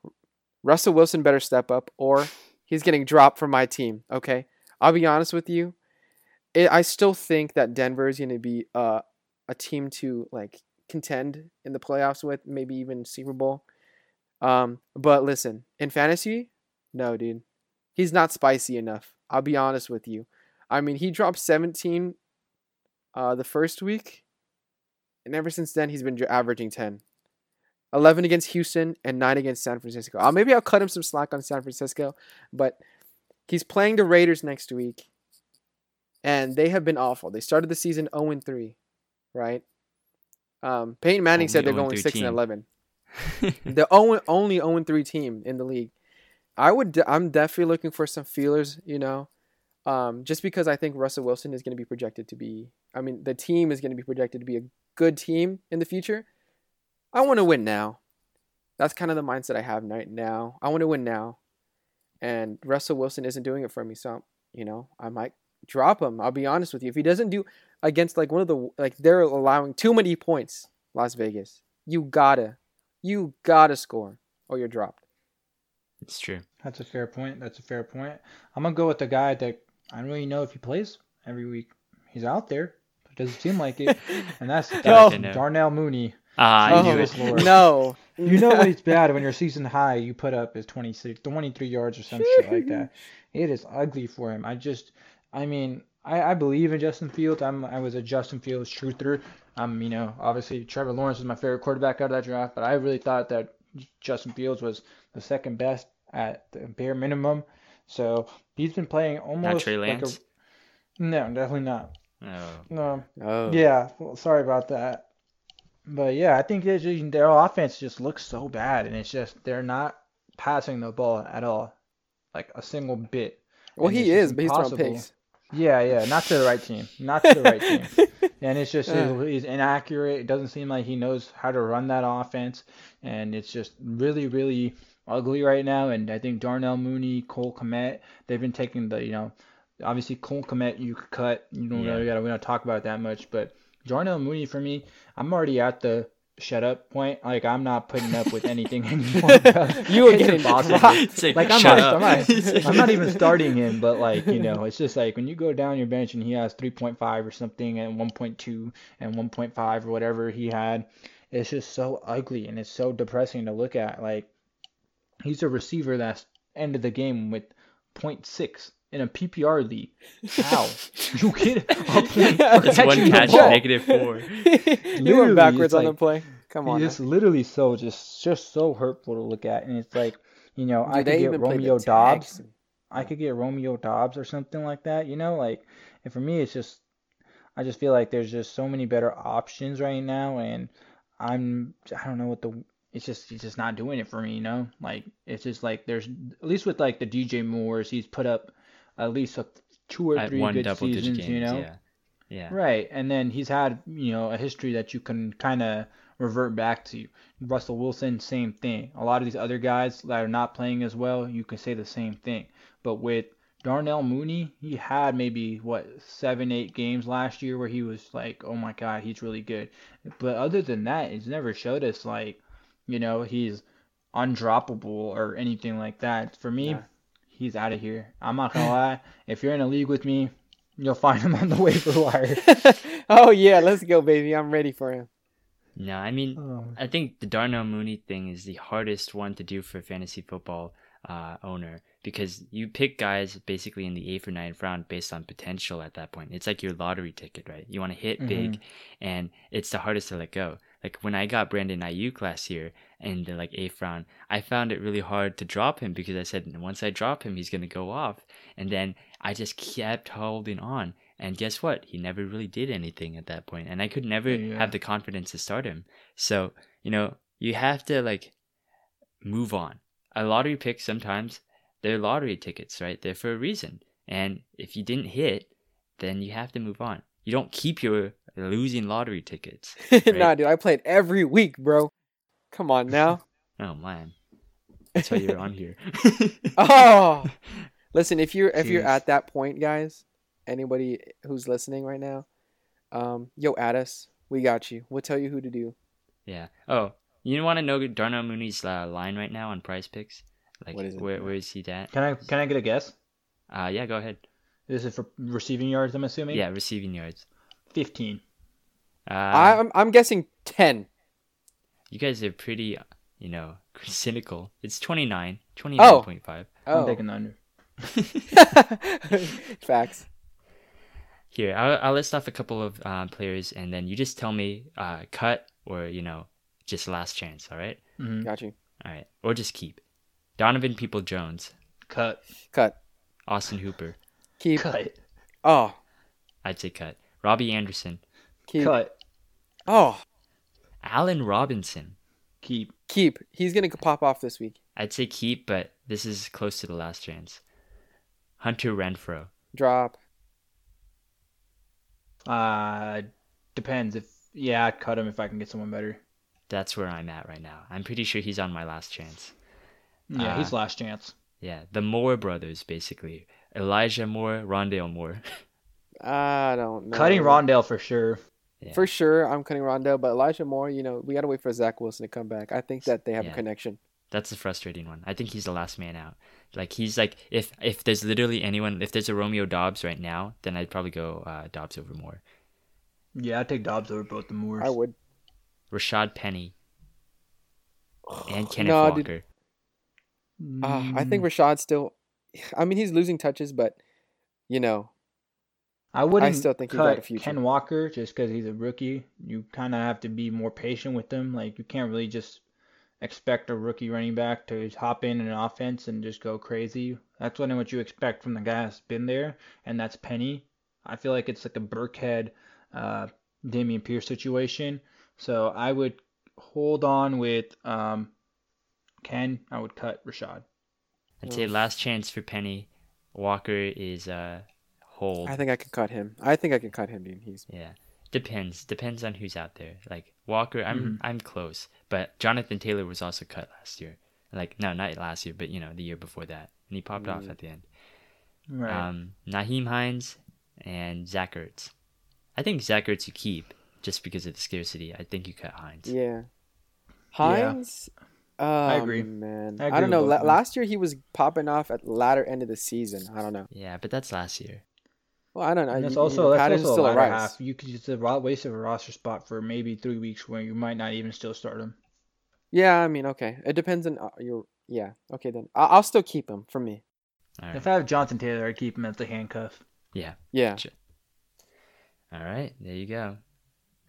Russell Wilson better step up or he's getting dropped from my team, okay? I'll be honest with you. It, I still think that Denver is going to be uh, a team to, like, contend in the playoffs with, maybe even Super Bowl. Um, but listen, in fantasy, no, dude. He's not spicy enough. I'll be honest with you. I mean, he dropped seventeen uh, the first week, and ever since then, he's been averaging ten. eleven against Houston and nine against San Francisco. Uh, maybe I'll cut him some slack on San Francisco, but he's playing the Raiders next week, and they have been awful. They started the season oh and three, right? Um, Peyton Manning only said they're going six and eleven. The only oh and three team in the league. I would. De- I'm definitely looking for some feelers, you know, um, just because I think Russell Wilson is going to be projected to be. I mean, the team is going to be projected to be a good team in the future. I want to win now. That's kind of the mindset I have right now. I want to win now, and Russell Wilson isn't doing it for me. So, you know, I might drop him. I'll be honest with you. If he doesn't do against like one of the like they're allowing too many points, Las Vegas. You gotta, you gotta score, or you're dropped. It's true. That's a fair point. That's a fair point. I'm going to go with the guy that I don't really know if he plays every week. He's out there, but it doesn't seem like it. And that's Dar- no. Darnell Mooney. Ah, uh, oh, I knew it. Lord. No. You know when it's bad when your season high you put up is twenty-six, twenty-three yards or some shit like that. It is ugly for him. I just, I mean, I, I believe in Justin Fields. I'm, I was a Justin Fields truther. Um, you know, obviously Trevor Lawrence was my favorite quarterback out of that draft, but I really thought that Justin Fields was the second best at the bare minimum. So he's been playing almost not Trey like Lance? a no, definitely not. Oh. No. Oh. Yeah. Well, sorry about that. But yeah, I think just, their offense just looks so bad, and it's just they're not passing the ball at all, like a single bit. Well, and he is, but he's throwing picks. Yeah, yeah, not to the right team, not to the right team. And it's just he's inaccurate. It doesn't seem like he knows how to run that offense, and it's just really, really ugly right now. And I think Darnell Mooney, Cole Kmet, they've been taking the, you know, obviously Cole Kmet you could cut. You don't yeah. really gotta we don't talk about it that much, but Darnell Mooney for me, I'm already at the shut up point. Like I'm not putting up with anything anymore. You were getting bossy. Like I'm not, I'm, not, I'm not even starting him, but like, you know, it's just like when you go down your bench and he has three point five or something and one point two and one point five or whatever he had, it's just so ugly and it's so depressing to look at. Like he's a receiver that's ended the game with point six in a P P R league. How? You kidding? It's one catch, negative four. You went backwards on like, the play. Come on. It's now. literally so just just so hurtful to look at. And it's like, you know, Dude, I could get Romeo Doubs. I could get Romeo Doubs or something like that, you know? Like, and for me, it's just, I just feel like there's just so many better options right now. And I'm, I don't know what the, It's just it's just not doing it for me, you know? Like, it's just like there's, at least with like the D J Moores, he's put up at least a, two or at three one good seasons, games, you know? Yeah. yeah. Right. And then he's had, you know, a history that you can kind of revert back to. Russell Wilson, same thing. A lot of these other guys that are not playing as well, you can say the same thing. But with Darnell Mooney, he had maybe, what, seven, eight games last year where he was like, oh my God, he's really good. But other than that, it's never showed us like, you know, he's undroppable or anything like that. For me, yeah. he's out of here. I'm not going to lie. If you're in a league with me, you'll find him on the waiver wire. Oh, yeah. Let's go, baby. I'm ready for him. No, I mean, oh. I think the Darnell Mooney thing is the hardest one to do for a fantasy football uh, owner because you pick guys basically in the eighth or ninth round based on potential at that point. It's like your lottery ticket, right? You want to hit mm-hmm. big, and it's the hardest to let go. Like when I got Brandon Ayuk last year in the like eighth round, I found it really hard to drop him because I said once I drop him, he's gonna go off. And then I just kept holding on. And guess what? He never really did anything at that point. And I could never yeah. have the confidence to start him. So, you know, you have to like move on. A lottery pick sometimes, they're lottery tickets, right? They're for a reason. And if you didn't hit, then you have to move on. You don't keep your losing lottery tickets. Right? Nah, dude, I played every week, bro. Come on now. Oh man, that's why you're on here. Oh, listen, if you're if Jeez. you're at that point, guys, anybody who's listening right now, um, yo, add us. We got you. We'll tell you who to do. Yeah. Oh, you want to know Darnell Mooney's uh, line right now on Prize Picks? Like, what is it? Where, where is he at? Can I can I get a guess? Uh, yeah, go ahead. This is for receiving yards, I'm assuming? Yeah, receiving yards. fifteen. Uh, I'm I'm guessing ten. You guys are pretty you know, cynical. It's twenty-nine, twenty-nine point five. Oh. Oh. I'm taking the under. Facts. Here, I'll, I'll list off a couple of uh, players, and then you just tell me uh, cut or, you know, just last chance, all right? Mm-hmm. Got you. All right. Or just keep. Donovan Peoples-Jones. Cut. Cut. Austin Hooper. Keep. Cut. Oh. I'd say cut. Robbie Anderson. Keep. Cut. Oh. Allen Robinson. Keep. Keep. He's going to pop off this week. I'd say keep, but this is close to the last chance. Hunter Renfrow. Drop. Uh, depends if yeah, I'd cut him if I can get someone better. That's where I'm at right now. I'm pretty sure he's on my last chance. Yeah, uh, he's last chance. Yeah, the Moore brothers basically. Elijah Moore, Rondale Moore. I don't know. Cutting Rondale for sure. Yeah. For sure, I'm cutting Rondale, but Elijah Moore, you know, we gotta wait for Zach Wilson to come back. I think that they have yeah. a connection. That's the frustrating one. I think he's the last man out. Like, he's like, if if there's literally anyone, if there's a Romeo Doubs right now, then I'd probably go uh, Doubs over Moore. Yeah, I'd take Doubs over both the Moores. I would. Rashad Penny. Oh, and Kenneth no, Walker. Dude. Uh, I think Rashad's still, I mean, he's losing touches, but, you know. I wouldn't I still think cut a future. Ken Walker just because he's a rookie. You kind of have to be more patient with him. Like, you can't really just expect a rookie running back to hop in an offense and just go crazy. That's what, what you expect from the guy that's been there, and that's Penny. I feel like it's like a Burkhead, uh, Dameon Pierce situation. So I would hold on with um, Ken. I would cut Rashad. I'd say last chance for Penny. Walker is uh, hold. I think I can cut him. I think I can cut him, dude. He's yeah. Depends. Depends on who's out there. Like Walker, I'm mm-hmm. I'm close, but Jonathan Taylor was also cut last year. Like no, not last year, but you know the year before that, and he popped mm-hmm. off at the end. Right. Um, Nyheim Hines and Zach Ertz. I think Zach Ertz you keep just because of the scarcity. I think you cut Hines. Yeah. Hines. Yeah. Um, I agree, man. I, agree I don't know. La- last year he was popping off at the latter end of the season. I don't know. Yeah, but that's last year. Well, I don't know. And that's also, you know, that's also still a half. You could just a waste of a roster spot for maybe three weeks where you might not even still start him. Yeah, I mean, okay. It depends on your. Yeah, okay then. I'll, I'll still keep him for me. All right. If I have Jonathan Taylor, I keep him as the handcuff. Yeah. Yeah. All right, there you go.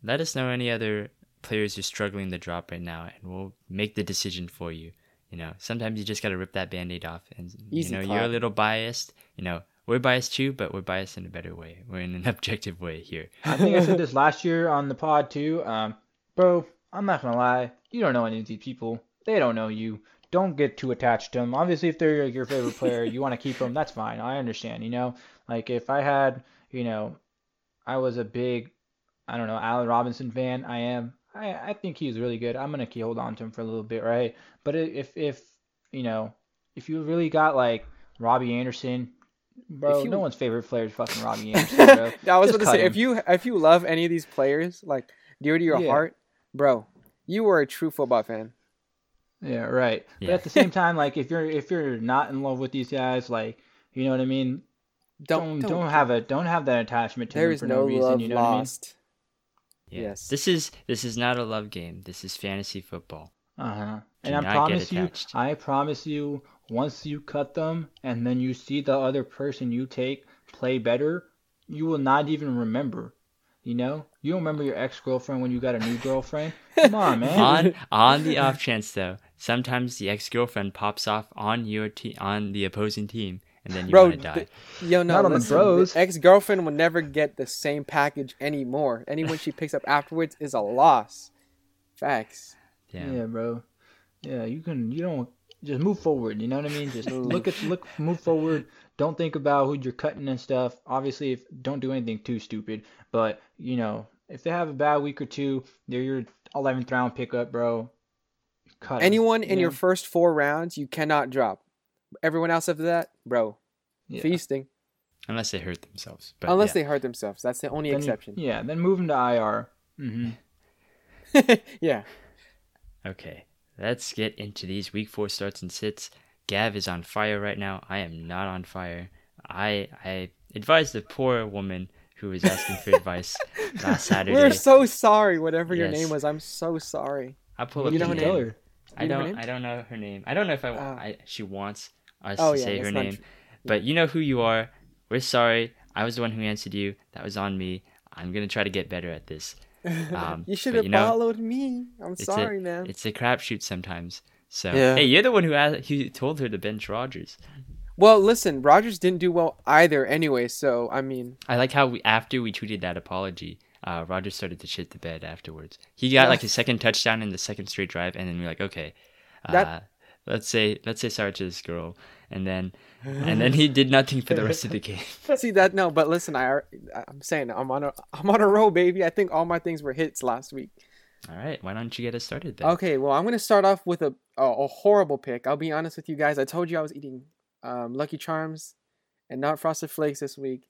Let us know any other players you're struggling to drop right now, and we'll make the decision for you. You know, sometimes you just gotta rip that Band-Aid off, and Easy you know, pop. You're a little biased. You know. We're biased too, but we're biased in a better way. We're in an objective way here. I think I said this last year on the pod too. Um, bro, I'm not going to lie. You don't know any of these people. They don't know you. Don't get too attached to them. Obviously, if they're your favorite player, you want to keep them. That's fine. I understand, you know. Like if I had, you know, I was a big, I don't know, Allen Robinson fan. I am. I, I think he's really good. I'm going to hold on to him for a little bit, right? But if, if you know, if you really got like Robbie Anderson, bro, you... no one's favorite player is fucking Robbie Anderson, bro. I was going to say, him. if you if you love any of these players, like, dear to your yeah. heart, bro, you are a true football fan. Yeah, right. Yeah. But at the same time, like, if you're if you're not in love with these guys, like, you know what I mean? Don't don't, don't have a don't have that attachment to them for no, no reason. Love you know lost. What I mean? Yeah. Yes. This is this is not a love game. This is fantasy football. Uh huh. And I promise you, I promise you. Once you cut them and then you see the other person you take play better, you will not even remember. You know? You don't remember your ex-girlfriend when you got a new girlfriend? Come on, man. On on the off chance, though, sometimes the ex-girlfriend pops off on your te- on the opposing team, and then you want to die. Th- yo, no, not on listen, the bros. The ex-girlfriend will never get the same package anymore. Anyone she picks up afterwards is a loss. Facts. Yeah, yeah bro. Yeah, you can. You don't... Just move forward, you know what I mean? Just look at look move forward. Don't think about who you're cutting and stuff. Obviously, if don't do anything too stupid, but you know, if they have a bad week or two, they're your eleventh round pickup, bro. Cut anyone them, in you know? Your first four rounds, you cannot drop. Everyone else after that, bro. Yeah. Feasting. Unless they hurt themselves. But Unless yeah. they hurt themselves. That's the only then exception. You, yeah, then move them to I R. Mm-hmm. yeah. Okay. Let's get into these week four starts and sits. Gav is on fire right now. I am not on fire. I I advised the poor woman who was asking for advice last Saturday. We're so sorry, whatever yes. your name was. I'm so sorry. I pull well, up you don't name. Tell her. I don't. I don't know her name. I don't know if I, uh, I she wants us oh, to yeah, say her name, tr- but you know who you are. We're sorry. I was the one who answered you. That was on me. I'm gonna try to get better at this. Um, you should have you know, followed me. I'm sorry, a, man. It's a crapshoot sometimes. So yeah. Hey, you're the one who asked, who told her to bench Rodgers. Well, listen, Rodgers didn't do well either anyway, so, I mean... I like how we, after we tweeted that apology, uh, Rodgers started to shit the bed afterwards. He got, like, his second touchdown in the second straight drive, and then we were like, okay, uh, that... let's say let's say sorry to this girl. And then and then he did nothing for the rest of the game. See, that, no, but listen, I, I'm saying, I'm on a, I'm on a roll, baby. I think all my things were hits last week. All right, why don't you get us started then? Okay, well, I'm going to start off with a, a, a horrible pick. I'll be honest with you guys. I told you I was eating... Um, Lucky Charms and not Frosted Flakes this week,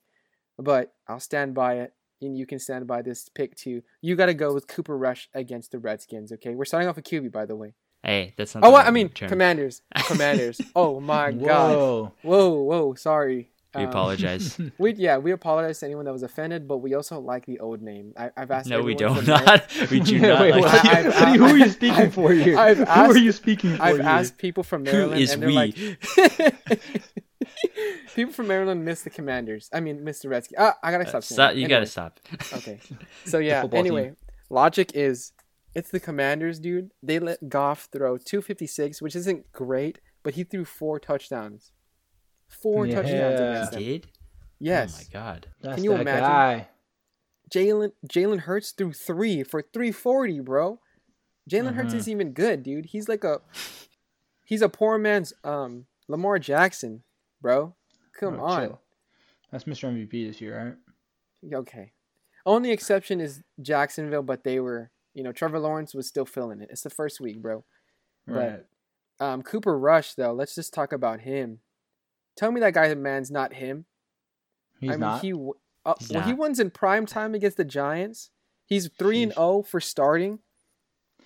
but I'll stand by it, and you can stand by this pick too. You got to go with Cooper Rush against the Redskins. Okay, we're starting off with Q B, by the way. Hey, that's not. Oh, I mean, term. Commanders, Commanders. Oh my whoa. God! Whoa, whoa, whoa! Sorry. We um, apologize. We yeah, we apologize to anyone that was offended, but we also like the old name. I, I've asked. No, we don't. Not. We do not. Wait, like I, I've, I've, who are you speaking I've, for you? I've who asked, are you speaking for I've you? asked people from Maryland, who is and they're we? like, people from Maryland miss the Commanders. I mean, miss the Redskins. Ah, I gotta stop. Uh, stop you anyway. gotta stop. Okay. So yeah. Anyway, team. Logic is it's the Commanders, dude. They let Goff throw two fifty-six, which isn't great, but he threw four touchdowns. Four yeah. touchdowns against them. He did? Yes. Oh my God. That's Can you that imagine? Jalen Jalen Hurts threw three for three forty, bro. Jalen mm-hmm. Hurts isn't even good, dude. He's like a he's a poor man's um Lamar Jackson, bro. Come oh, on. Chill. That's Mister M V P this year, right? Okay. Only exception is Jacksonville, but they were, you know, Trevor Lawrence was still feeling it. It's the first week, bro. Right. But um Cooper Rush though, let's just talk about him. Tell me that guy, the man's not him. He's I mean, not. He, uh, He's when not. He wins in prime time against the Giants. He's three and zero for starting.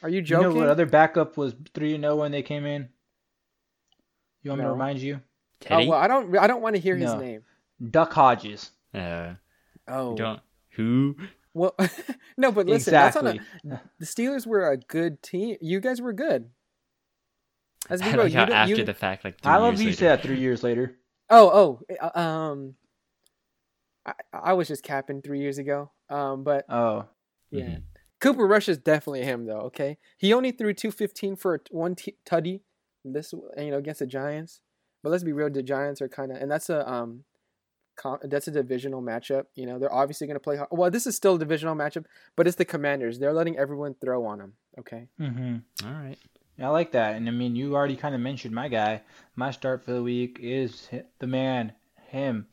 Are you joking? You know what other backup was three and zero when they came in? You want no. me to remind you? Teddy? Oh well, I don't. I don't want to hear no. his name. Duck Hodges. Uh, oh. Don't, who? Well, no, but listen. Exactly. That's not a, the Steelers were a good team. You guys were good. As I like how you after you, the fact, like three I love years you later. Said that three years later. Oh, oh, um, I, I was just capping three years ago. Um, but oh, yeah, mm-hmm. Cooper Rush is definitely him though. Okay, he only threw two fifteen for one t- tutty. This you know against the Giants, but let's be real, the Giants are kind of, and that's a um, com- that's a divisional matchup. You know they're obviously going to play hard. Well, this is still a divisional matchup, but it's the Commanders. They're letting everyone throw on them. Okay. Mm-hmm. All right. I like that. And, I mean, you already kind of mentioned my guy. My start for the week is the man, him,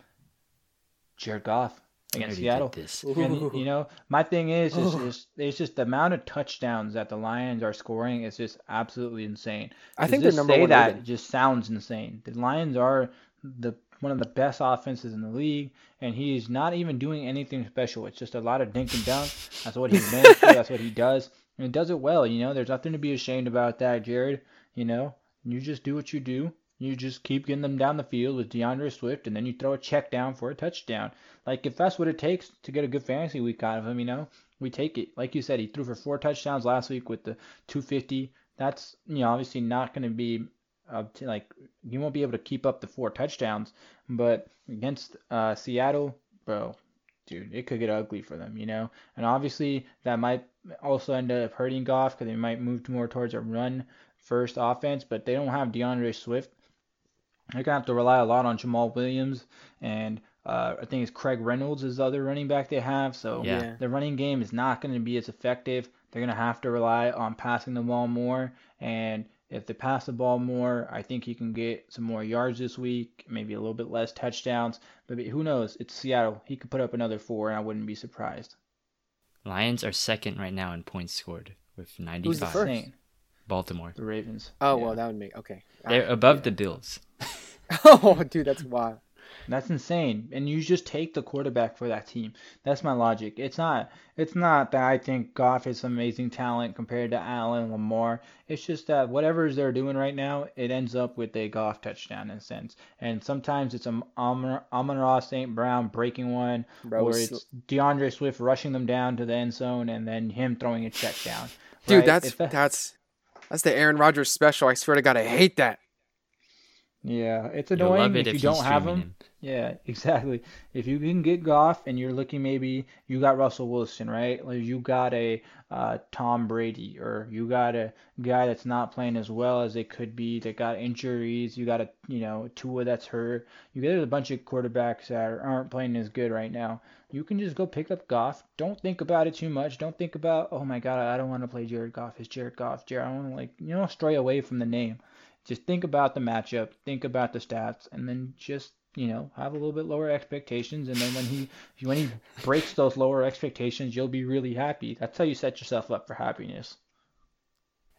Jared Goff against Seattle. And, you know, my thing is, is, is, it's just the amount of touchdowns that the Lions are scoring is just absolutely insane. I think the number one. That it just sounds insane. The Lions are the one of the best offenses in the league, and he's not even doing anything special. It's just a lot of dink and dunk. That's what he's meant to. That's what he does. And it does it well, you know. There's nothing to be ashamed about that, Jared. You know, you just do what you do. You just keep getting them down the field with DeAndre Swift, and then you throw a check down for a touchdown. Like, if that's what it takes to get a good fantasy week out of him, you know, we take it. Like you said, he threw for four touchdowns last week with the two fifty. That's, you know, obviously not going to be, up to, like, you won't be able to keep up the four touchdowns. But against uh, Seattle, bro, dude, it could get ugly for them, you know. And obviously, that might also end up hurting Goff because they might move more towards a run-first offense, but they don't have DeAndre Swift. They're going to have to rely a lot on Jamal Williams, and uh, I think it's Craig Reynolds is the other running back they have, so yeah. The running game is not going to be as effective. They're going to have to rely on passing the ball more, and if they pass the ball more, I think he can get some more yards this week, maybe a little bit less touchdowns, but who knows? It's Seattle. He could put up another four, and I wouldn't be surprised. Lions are second right now in points scored with ninety-five. Who's the first? Baltimore. The Ravens. Oh, yeah. Well, that would make... Okay. They're above yeah. the Bills. Oh, dude, that's wild. That's insane. And you just take the quarterback for that team. That's my logic. It's not It's not that I think Goff is amazing talent compared to Allen, Lamar. It's just that whatever they're doing right now, it ends up with a Goff touchdown in a sense. And sometimes it's um, Amon-Ra Saint Brown breaking one, Bro, or it's DeAndre Swift rushing them down to the end zone and then him throwing a check down. Dude, right? that's, that, that's That's the Aaron Rodgers special. I swear to God, I hate that. Yeah, it's annoying if, if you don't have him. him. Yeah, exactly. If you can get Goff and you're looking, maybe you got Russell Wilson, right? Like you got a uh, Tom Brady, or you got a guy that's not playing as well as they could be, that got injuries. You got a, you know, Tua that's hurt. You get a bunch of quarterbacks that aren't playing as good right now. You can just go pick up Goff. Don't think about it too much. Don't think about, oh my God, I don't want to play Jared Goff. It's Jared Goff. Jared, I want to, like, you know, stray away from the name. Just think about the matchup, think about the stats, and then just, you know, have a little bit lower expectations. And then when he when he breaks those lower expectations, you'll be really happy. That's how you set yourself up for happiness.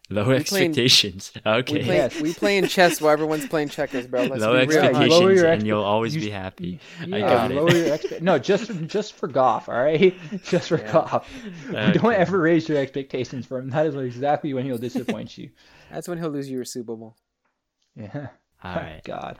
Low we expectations. In, okay. We play, yes. we play in chess while everyone's playing checkers, bro. Let's Low be expectations, real. Lower your expe- and you'll always you, be happy. Yeah, I got uh, it. Lower your expe- no, just just for Goff, all right? Just for yeah. Goff. Okay. Don't ever raise your expectations for him. That is exactly when he'll disappoint you. That's when he'll lose you your Super Bowl. Yeah. All right. God.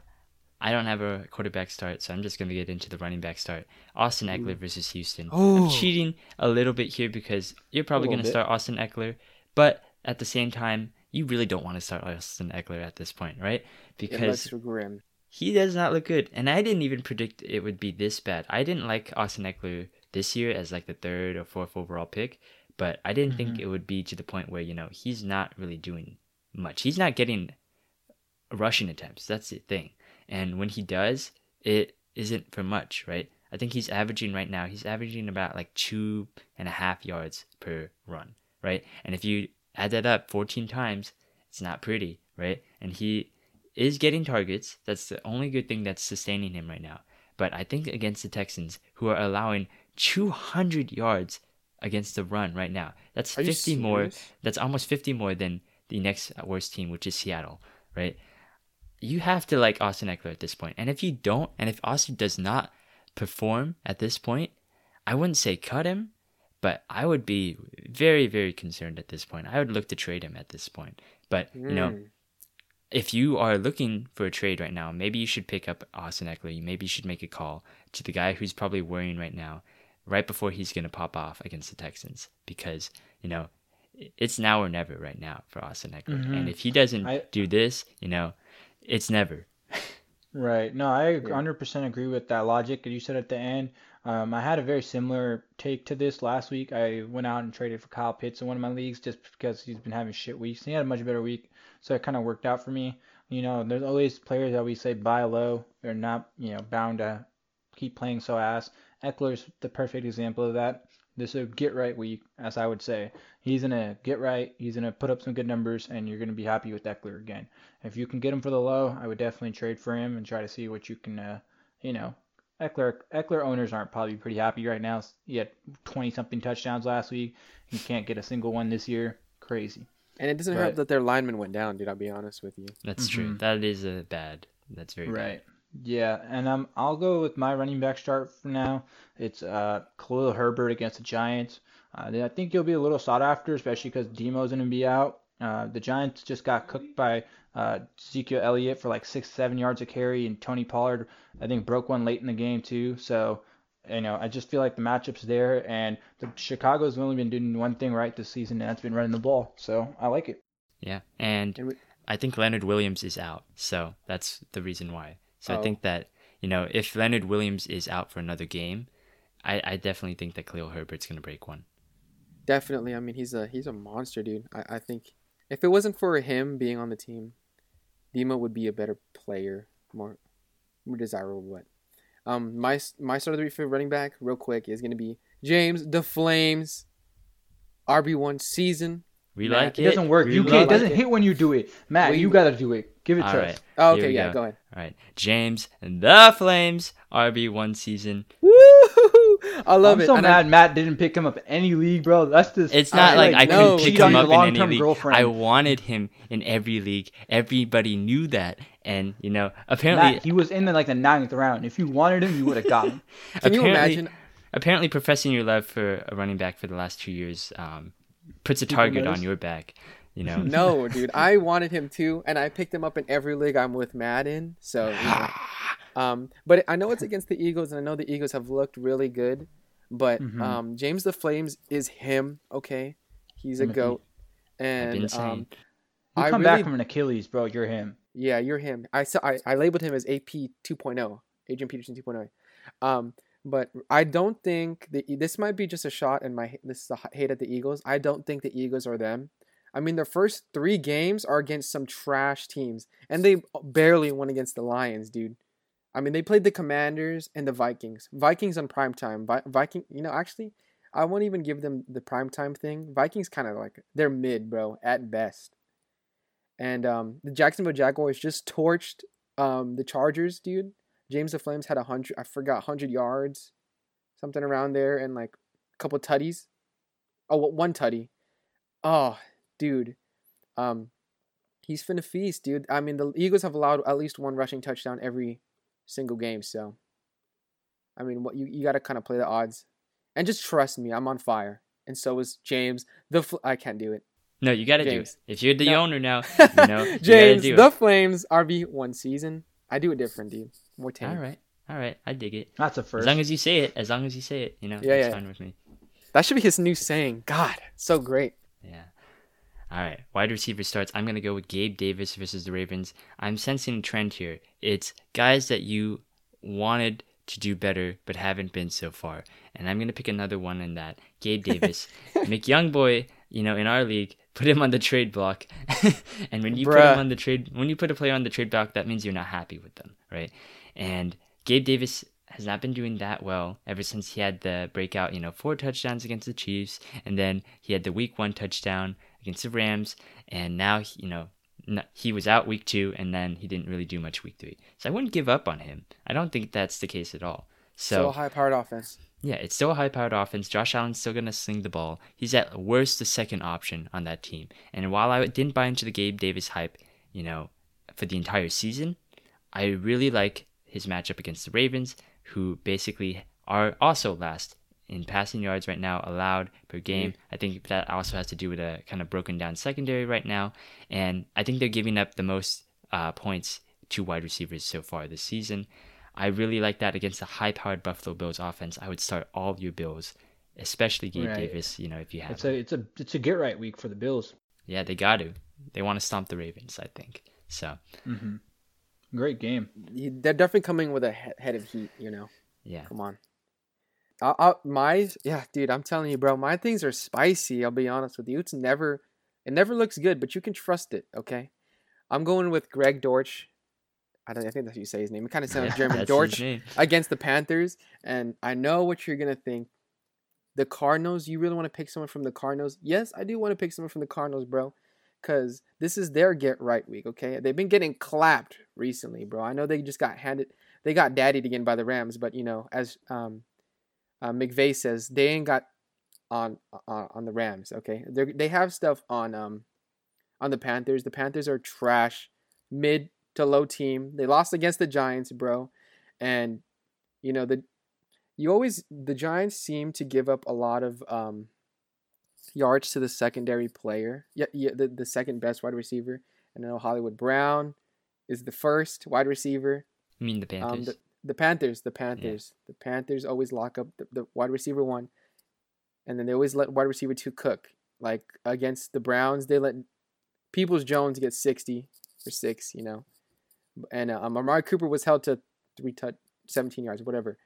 I don't have a quarterback start, so I'm just going to get into the running back start. Austin Eckler Ooh. versus Houston. Ooh. I'm cheating a little bit here because you're probably going to start Austin Eckler, but at the same time, you really don't want to start Austin Eckler at this point, right? Because grim. He does not look good, and I didn't even predict it would be this bad. I didn't like Austin Eckler this year as like the third or fourth overall pick, but I didn't mm-hmm. think it would be to the point where, you know, he's not really doing much. He's not getting rushing attempts. That's the thing. And when he does, it isn't for much, right? I think he's averaging right now, he's averaging about like two and a half yards per run, right? And if you add that up fourteen times, it's not pretty, right? And he is getting targets. That's the only good thing that's sustaining him right now. But I think against the Texans, who are allowing two hundred yards against the run right now, that's are fifty more. That's almost fifty more than the next worst team, which is Seattle, right? You have to like Austin Eckler at this point. And if you don't, and if Austin does not perform at this point, I wouldn't say cut him, but I would be very, very concerned at this point. I would look to trade him at this point. But, mm. you know, if you are looking for a trade right now, maybe you should pick up Austin Eckler. Maybe you should make a call to the guy who's probably worrying right now, right before he's going to pop off against the Texans. Because, you know, it's now or never right now for Austin Eckler. Mm-hmm. And if he doesn't I... do this, you know, it's never. Right. No, I one hundred percent agree with that logic that you said at the end. Um, I had a very similar take to this last week. I went out and traded for Kyle Pitts in one of my leagues just because he's been having shit weeks. He had a much better week, so it kind of worked out for me. You know, there's always players that we say buy low. They're not, you know, bound to keep playing so ass. Eckler's the perfect example of that. This is a get-right week, as I would say. He's going to get right. He's going to put up some good numbers, and you're going to be happy with Eckler again. If you can get him for the low, I would definitely trade for him and try to see what you can, uh, you know. Eckler Eckler owners aren't probably pretty happy right now. He had twenty-something touchdowns last week. He can't get a single one this year. Crazy. And it doesn't but, help that their lineman went down, dude. I'll be honest with you. That's mm-hmm. true. That is a bad. That's very right. bad. Right. Yeah, and um, I'll go with my running back start for now. It's uh, Khalil Herbert against the Giants. Uh, I think he'll be a little sought after, especially because Demo's going to be out. Uh, the Giants just got cooked by uh, Ezekiel Elliott for like six, seven yards of carry, and Tony Pollard, I think, broke one late in the game too. So, you know, I just feel like the matchup's there, and the Chicago's only been doing one thing right this season, and that's been running the ball. So I like it. Yeah, and, and we- I think Leonard Williams is out, so that's the reason why. So oh. I think that, you know, if Leonard Williams is out for another game, I, I definitely think that Khalil Herbert's going to break one. Definitely. I mean, he's a he's a monster, dude. I, I think if it wasn't for him being on the team, Demo would be a better player, more, more desirable. But um, my my start of the week for running back, real quick, is going to be James the Flames, R B one season. We Matt, like it. It doesn't work. We you can't. It doesn't like hit it. When you do it. Matt, we, you got to do it. Give it to right. us. Oh, okay, yeah, go. go ahead. All right. James and the Flames, R B one season. Woo! I love I'm it. I'm so and mad I, Matt didn't pick him up any league, bro. That's just... It's not I, like I couldn't no, pick him up in any league. Girlfriend. I wanted him in every league. Everybody knew that. And, you know, apparently... Matt, he was in the, like the ninth round. If you wanted him, you would have got him. Can you imagine? Apparently, professing your love for a running back for the last two years... Um, puts a target on your back, you know. No, dude, I wanted him too, and I picked him up in every league I'm with Matt in. So, you know. um, but I know it's against the Eagles, and I know the Eagles have looked really good. But mm-hmm. um, James the Flames is him. Okay, he's a goat, and um, You come I really, back from an Achilles, bro. You're him. Yeah, you're him. I saw, I, I labeled him as A P two point oh, Adrian Peterson two point oh. Um, but I don't think the, this might be just a shot in my this is a hate at the Eagles. I don't think the Eagles are them. I mean, their first three games are against some trash teams, and they barely won against the Lions, dude. I mean, they played the Commanders and the Vikings. Vikings on primetime. Vi- Viking, you know, actually, I won't even give them the primetime thing. Vikings kind of like, they're mid, bro, at best. And um, the Jacksonville Jaguars just torched um, the Chargers, dude. James the Flames had one hundred, I forgot, one hundred yards, something around there, and like a couple tutties. Oh, one tutty. Oh, dude. Um, he's finna feast, dude. I mean, the Eagles have allowed at least one rushing touchdown every single game, so. I mean, what you, you got to kind of play the odds. And just trust me, I'm on fire. And so is James the Fl- I can't do it. No, you got to do it. If you're the no. owner now, you know, James, you the it. Flames, R B one season. I do it different, dude. More tame. All right. All right. I dig it. That's a first. As long as you say it. As long as you say it, you know, yeah, it's yeah. fine with me. That should be his new saying. God, so great. Yeah. All right. Wide receiver starts. I'm going to go with Gabe Davis versus the Ravens. I'm sensing a trend here. It's guys that you wanted to do better but haven't been so far. And I'm going to pick another one in that. Gabe Davis. McYoungboy, you know, in our league, put him on the trade block. And when you Bruh. put him on the trade, when you put a player on the trade block, that means you're not happy with them, right? And Gabe Davis has not been doing that well ever since he had the breakout, you know, four touchdowns against the Chiefs, and then he had the week one touchdown against the Rams, and now, you know, he was out week two, and then he didn't really do much week three. So I wouldn't give up on him. I don't think that's the case at all. So, so a high-powered offense. Yeah, it's still a high-powered offense. Josh Allen's still going to sling the ball. He's at worst the second option on that team. And while I didn't buy into the Gabe Davis hype, you know, for the entire season, I really like his matchup against the Ravens, who basically are also last in passing yards right now allowed per game. Mm. I think that also has to do with a kind of broken down secondary right now. And I think they're giving up the most uh, points to wide receivers so far this season. I really like that against the high-powered Buffalo Bills offense. I would start all your Bills, especially Gabe right. Davis, you know, if you have it's a, it's a It's a get-right week for the Bills. Yeah, they got to. They want to stomp the Ravens, I think. So, mm-hmm. Great game. They're definitely coming with a head of heat, you know. Yeah. Come on. I, I, my yeah, dude, I'm telling you, bro, my things are spicy, I'll be honest with you. It's never it never looks good, but you can trust it, okay? I'm going with Greg Dortch. I don't I think that's how you say his name. It kind of sounds yeah, German. Dortch against the Panthers. And I know what you're gonna think. The Cardinals, you really want to pick someone from the Cardinals? Yes, I do want to pick someone from the Cardinals, bro. Cause this is their get right week, okay? They've been getting clapped recently, bro. I know they just got handed they got daddied again by the Rams, but you know, as um Uh, McVay says they ain't got on uh, on the Rams. Okay, they they have stuff on um on the Panthers. The Panthers are trash, mid to low team. They lost against the Giants, bro, and you know the you always the Giants seem to give up a lot of um yards to the secondary player. Yeah, yeah the the second best wide receiver, and I know Hollywood Brown is the first wide receiver. You mean the Panthers? Um, the, The Panthers, the Panthers, yeah. the Panthers always lock up the, the wide receiver one, and then they always let wide receiver two cook. Like against the Browns, they let Peoples-Jones get sixty or six, you know, and um, Amari Cooper was held to three touch, seventeen yards, whatever.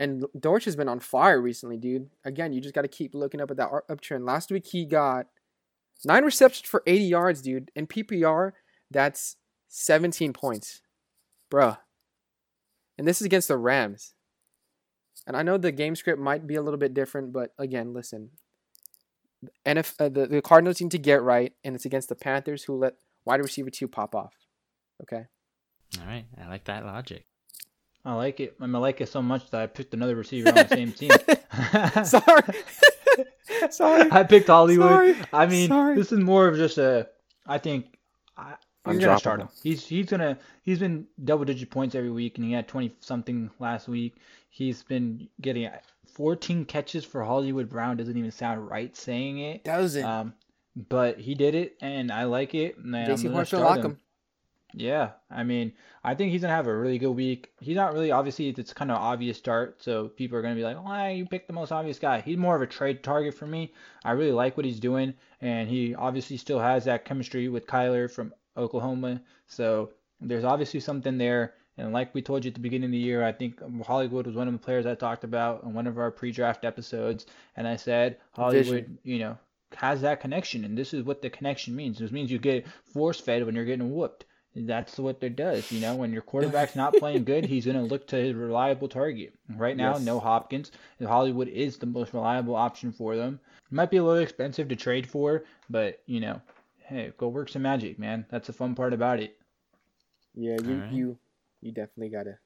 And Dortch has been on fire recently, dude. Again, you just got to keep looking up at that uptrend. Last week he got nine receptions for eighty yards, dude. In P P R, that's seventeen points, bruh. And this is against the Rams. And I know the game script might be a little bit different, but again, listen. And if uh, the, the Cardinals need to get right, and it's against the Panthers who let wide receiver two pop off. Okay? All right. I like that logic. I like it. I, mean, I like it so much that I picked another receiver on the same team. Sorry. Sorry. I picked Hollywood. Sorry. I mean, Sorry. This is more of just a, I think, I, I'm gonna start him. He's he's gonna he's been double digit points every week, and he had twenty something last week. He's been getting fourteen catches for Hollywood Brown. Doesn't even sound right saying it. Doesn't. Um, but he did it, and I like it. And J C Hornfield, lock him. Yeah, I mean, I think he's going to have a really good week. He's not really, obviously, it's kind of an obvious start, so people are going to be like, oh, you picked the most obvious guy. He's more of a trade target for me. I really like what he's doing, and he obviously still has that chemistry with Kyler from Oklahoma, so there's obviously something there, and like we told you at the beginning of the year, I think Hollywood was one of the players I talked about in one of our pre-draft episodes, and I said Hollywood, Vision. you know, has that connection, and this is what the connection means. This means you get force-fed when you're getting whooped. That's what it does, you know. When your quarterback's not playing good, he's going to look to his reliable target. Right now, yes. no Hopkins. Hollywood is the most reliable option for them. It might be a little expensive to trade for, but, you know, hey, go work some magic, man. That's the fun part about it. Yeah, you right. you, you definitely got to.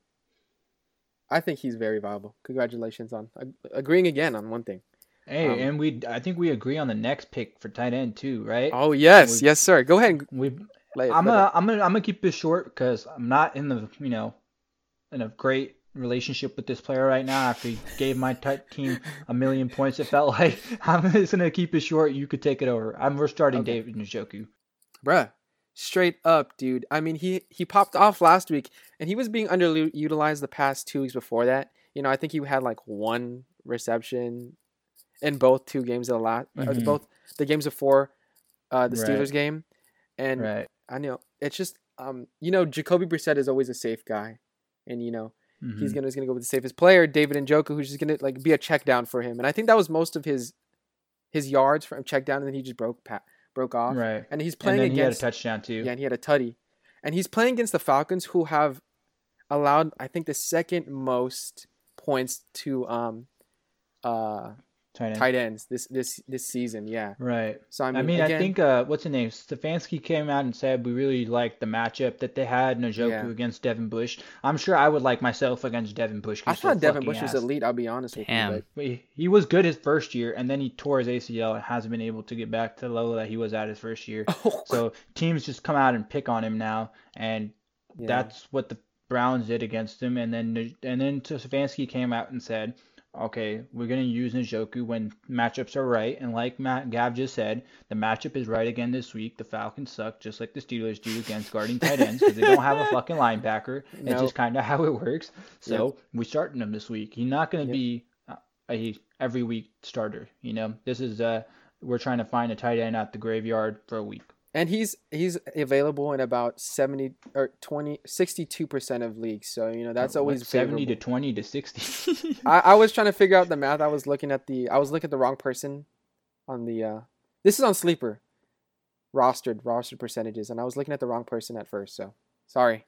I think he's very viable. Congratulations on uh, agreeing again on one thing. Hey, um, and we I think we agree on the next pick for tight end too, right? Oh, yes. We, yes, sir. Go ahead. And... We've... Play, I'm gonna I'm gonna I'm gonna keep this short because I'm not in the you know in a great relationship with this player right now. After he gave my team a million points, it felt like I'm just gonna keep it short. You could take it over. I'm we're starting okay. David Njoku, bruh, straight up, dude. I mean he he popped off last week and he was being underutilized the past two weeks before that. You know I think he had like one reception in both two games of the last mm-hmm. both the games before uh, the right. Steelers game and. Right. I know it's just um you know Jacoby Brissett is always a safe guy, and you know mm-hmm. he's gonna he's gonna go with the safest player, David Njoku, who's just gonna like be a check down for him, and I think that was most of his his yards from check down, and then he just broke pat, broke off, right? And he's playing and then against he had a touchdown too, yeah, and he had a tutty, and he's playing against the Falcons, who have allowed I think the second most points to um uh. Tight, end. tight ends this this this season, yeah. Right. So I mean, I, mean, again, I think uh, what's the name? Stefanski came out and said we really liked the matchup that they had Njoku yeah. against Devin Bush. I'm sure I would like myself against Devin Bush. I thought Devin Bush ass. was elite. I'll be honest Damn. with you. But... He was good his first year, and then he tore his A C L and hasn't been able to get back to the level that he was at his first year. Oh. So teams just come out and pick on him now, and yeah. that's what the Browns did against him. And then and then Stefanski came out and said. Okay, we're going to use Njoku when matchups are right. And like Matt Gav just said, the matchup is right again this week. The Falcons suck just like the Steelers do against guarding tight ends because they don't have a fucking linebacker. No. It's just kind of how it works. So yep. we're starting him this week. He's not going to yep. be a every week starter. You know, this is uh, we're trying to find a tight end at the graveyard for a week. And he's he's available in about seventy or twenty sixty-two percent of leagues. So, you know, that's always favorable. seventy to twenty to sixty. I, I was trying to figure out the math. I was looking at the I was looking at the wrong person on the uh, this is on Sleeper. Rostered, rostered percentages, and I was looking at the wrong person at first, so sorry.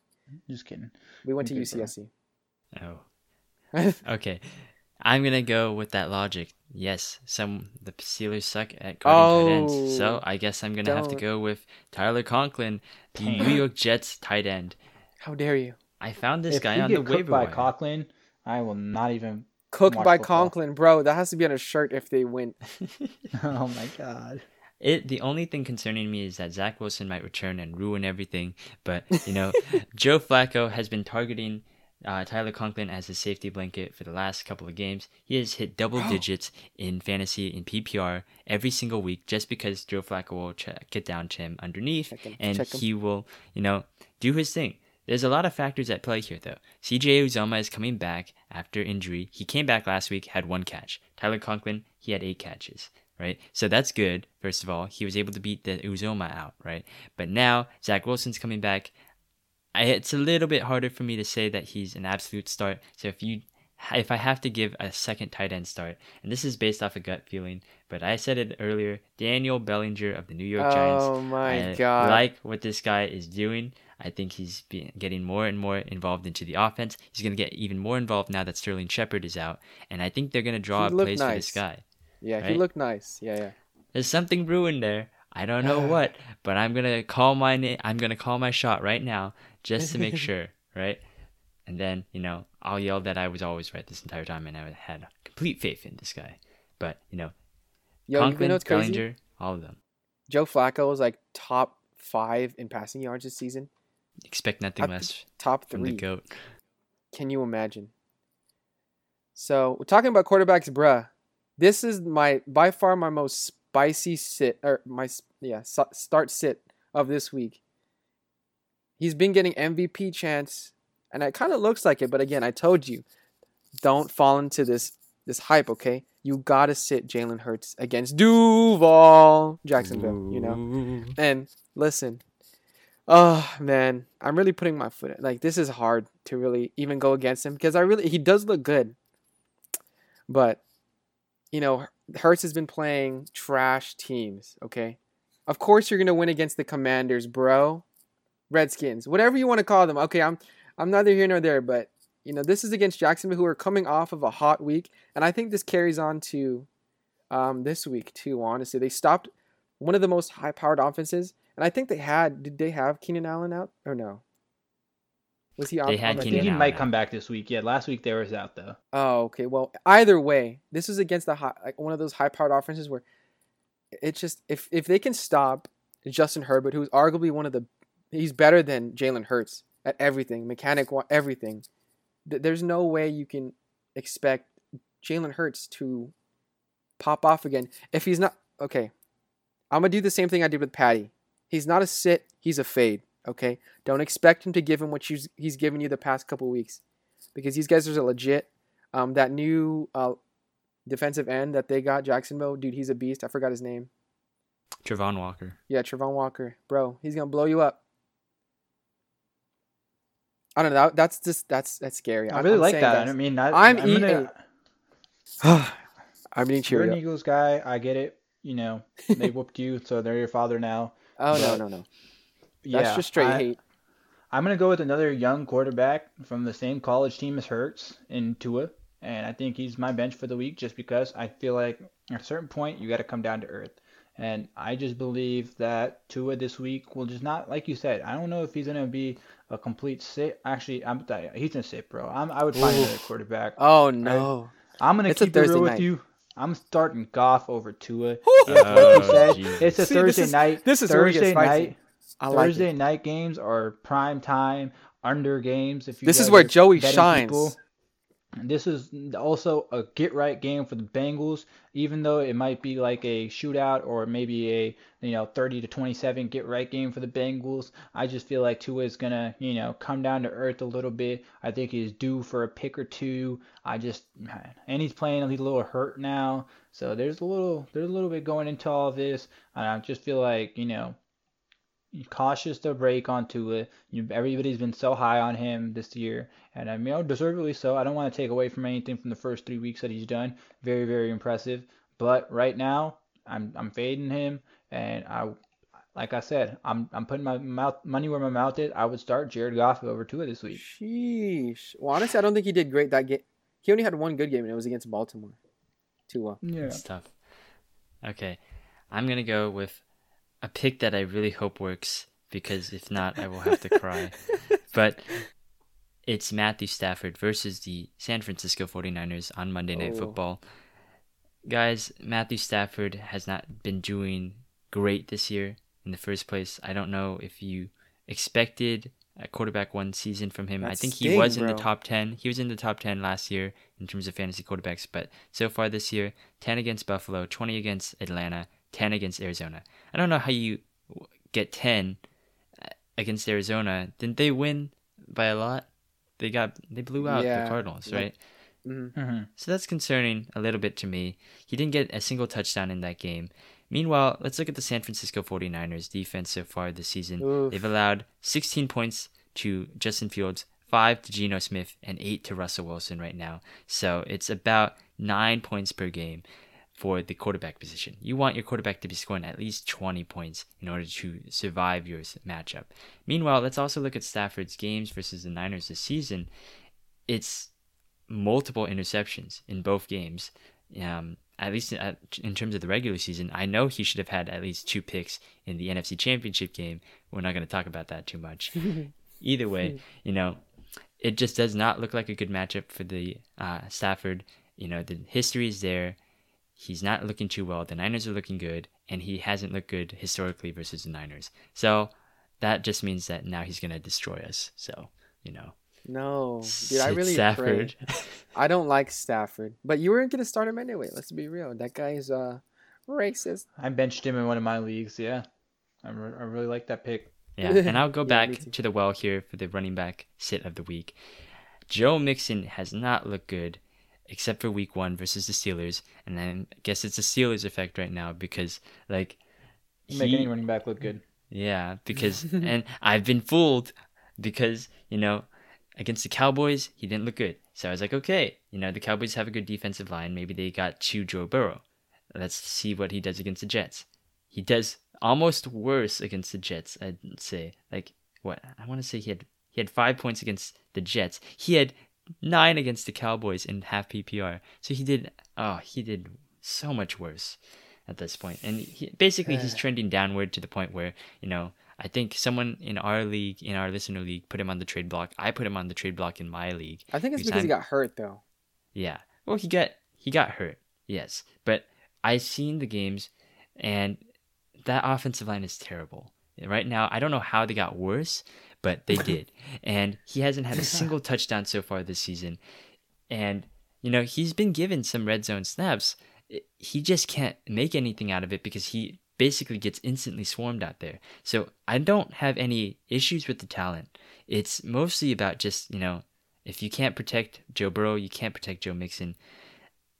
Just kidding. We went I'm to U C S C. Oh. Okay. I'm going to go with that logic. Yes, some the Steelers suck at guarding oh, tight ends. So I guess I'm going to have to go with Tyler Conklin, the New York Jets tight end. How dare you? I found this if guy on the waiver wire. Cooked by Conklin, I will not even Cooked by football. Conklin, bro. That has to be on a shirt if they win. Oh, my God. It the only thing concerning me is that Zach Wilson might return and ruin everything. But, you know, Joe Flacco has been targeting... Uh, Tyler Conklin as his safety blanket for the last couple of games. He has hit double oh. digits in fantasy in P P R every single week just because Joe Flacco will check, get down to him underneath him. and check he him. will, you know, do his thing. There's a lot of factors at play here, though. C J Uzomah is coming back after injury. He came back last week, had one catch. Tyler Conklin, he had eight catches, right? So that's good, first of all. He was able to beat the Uzomah out, right? But now Zach Wilson's coming back. It's a little bit harder for me to say that he's an absolute start. So if you, if I have to give a second tight end start, and this is based off a gut feeling, but I said it earlier, Daniel Bellinger of the New York Giants. Oh my I God! I like what this guy is doing. I think he's be- getting more and more involved into the offense. He's going to get even more involved now that Sterling Shepard is out, and I think they're going to draw he up plays nice. for this guy. Yeah, right? He looked nice. Yeah, yeah. There's something brewing there. I don't know what, but I'm gonna call my na- I'm gonna call my shot right now just to make sure, right? And then you know I'll yell that I was always right this entire time, and I had complete faith in this guy. But you know, Yo, Conklin, you know Bellinger, all of them. Joe Flacco is like top five in passing yards this season. Expect nothing Up less. Top three. From the GOAT. Can you imagine? So we're talking about quarterbacks, bruh. This is my by far my most. Spicy sit or my yeah start sit of this week. He's been getting M V P chance, and it kind of looks like it. But again, I told you, don't fall into this this hype, okay? You got to sit Jalen Hurts against Duval, Jacksonville, Ooh. you know? And listen, oh, man, I'm really putting my foot in. Like, this is hard to really even go against him because I really he does look good. But, you know, Hurts has been playing trash teams, okay? Of course you're going to win against the Commanders, bro. Redskins, whatever you want to call them. Okay, I'm I'm neither here nor there, but you know this is against Jacksonville, who are coming off of a hot week, and I think this carries on to um, this week too. Honestly, they stopped one of the most high-powered offenses, and I think they had. Did they have Keenan Allen out or no? Was he? They on, had I think he might out. come back this week. Yeah, last week they was out though. Oh, okay. Well, either way, this is against the high, like one of those high-powered offenses where it's just if if they can stop Justin Herbert, who's arguably one of the He's better than Jalen Hurts at everything, mechanic, everything. There's no way you can expect Jalen Hurts to pop off again. If he's not, okay, I'm going to do the same thing I did with Patty. He's not a sit, he's a fade, okay? Don't expect him to give him what he's given you the past couple weeks because these guys are legit. Um, that new uh, defensive end that they got, Jacksonville, dude, he's a beast. I forgot his name. Travon Walker. Yeah, Travon Walker. Bro, he's going to blow you up. I don't know. That, that's just that's that's scary. I really I'm like that. I mean, I, I'm, I'm eating. Gonna, I'm eating Cheerios. You're an Eagles guy. I get it. You know, they whooped you, so they're your father now. Oh but, no, no, no. Yeah, that's just straight I, hate. I'm gonna go with another young quarterback from the same college team as Hurts in Tua, and I think he's my bench for the week just because I feel like at a certain point you got to come down to earth. And I just believe that Tua this week will just not, like you said, I don't know if he's going to be a complete sit. Actually, I'm he's going to sit, bro. I'm, I would find Ooh. another quarterback. Oh, no. I, I'm going to keep it real night. with you. I'm starting Goff over Tua. Oh, said, it's a See, Thursday this is, night. This is Thursday night. I like Thursday it. night games are prime time, under games. If you This is where Joey shines. People. This is also a get-right game for the Bengals, even though it might be like a shootout or maybe a you know thirty to twenty-seven get-right game for the Bengals. I just feel like Tua is gonna you know come down to earth a little bit. I think he's due for a pick or two. I just man, and he's playing a little hurt now, so there's a little there's a little bit going into all of this. And I just feel like you know. cautious to break on Tua. You, everybody's been so high on him this year, and I mean, oh, deservedly so. I don't want to take away from anything from the first three weeks that he's done. Very, very impressive. But right now, I'm I'm fading him, and I, like I said, I'm I'm putting my mouth money where my mouth is. I would start Jared Goff over Tua this week. Sheesh. Well, honestly, I don't think he did great that game. He only had one good game, and it was against Baltimore. Tua. Yeah, it's tough. Okay, I'm gonna go with a pick that I really hope works, because if not, I will have to cry. But it's Matthew Stafford versus the San Francisco forty-niners on Monday Night oh. Football. Guys, Matthew Stafford has not been doing great this year in the first place. I don't know if you expected a quarterback one season from him. That I think sting, he was in bro. the top ten. He was in the top ten last year in terms of fantasy quarterbacks. But so far this year, ten against Buffalo, twenty against Atlanta, ten against Arizona. I don't know how you get ten against Arizona. Didn't they win by a lot? They got they blew out yeah. the Cardinals, right? Yeah. Mm-hmm. So that's concerning a little bit to me. He didn't get a single touchdown in that game. Meanwhile, let's look at the San Francisco forty-niners defense so far this season. Oof. They've allowed sixteen points to Justin Fields, five to Geno Smith, and eight to Russell Wilson right now. So it's about nine points per game for the quarterback position. You want your quarterback to be scoring at least twenty points in order to survive your matchup. Meanwhile, let's also look at Stafford's games versus the Niners this season. It's multiple interceptions in both games, um, at least in, in terms of the regular season. I know he should have had at least two picks in the N F C Championship game. We're not going to talk about that too much. Either way, you know, it just does not look like a good matchup for the uh, Stafford. You know, the history is there. He's not looking too well. The Niners are looking good, and he hasn't looked good historically versus the Niners. So that just means that now he's going to destroy us. So, you know. No. Dude, I really Stafford. I don't like Stafford. But you weren't going to start him anyway. Let's be real. That guy's uh, racist. I benched him in one of my leagues, yeah. I, re- I really like that pick. Yeah, and I'll go back yeah, to the well here for the running back sit of the week. Joe Mixon has not looked good, except for week one versus the Steelers. And then I guess it's the Steelers effect right now because, like... He, Make any running back look good. Yeah, because... and I've been fooled because, you know, against the Cowboys, he didn't look good. So I was like, okay, you know, the Cowboys have a good defensive line. Maybe they got to Joe Burrow. Let's see what he does against the Jets. He does... almost worse against the Jets, I'd say. Like, what? I want to say he had he had five points against the Jets. He had nine against the Cowboys in half P P R. So he did, oh, he did so much worse at this point. And he, basically, he's trending downward to the point where, you know, I think someone in our league, in our listener league, put him on the trade block. I put him on the trade block in my league. I think it's because, because he got hurt, though. Yeah. Well, he got, he got hurt, yes. But I've seen the games, and... that offensive line is terrible right now. I don't know how they got worse, but they did. And he hasn't had a single touchdown so far this season. And, you know, he's been given some red zone snaps. He just can't make anything out of it because he basically gets instantly swarmed out there. So I don't have any issues with the talent. It's mostly about just, you know, if you can't protect Joe Burrow, you can't protect Joe Mixon.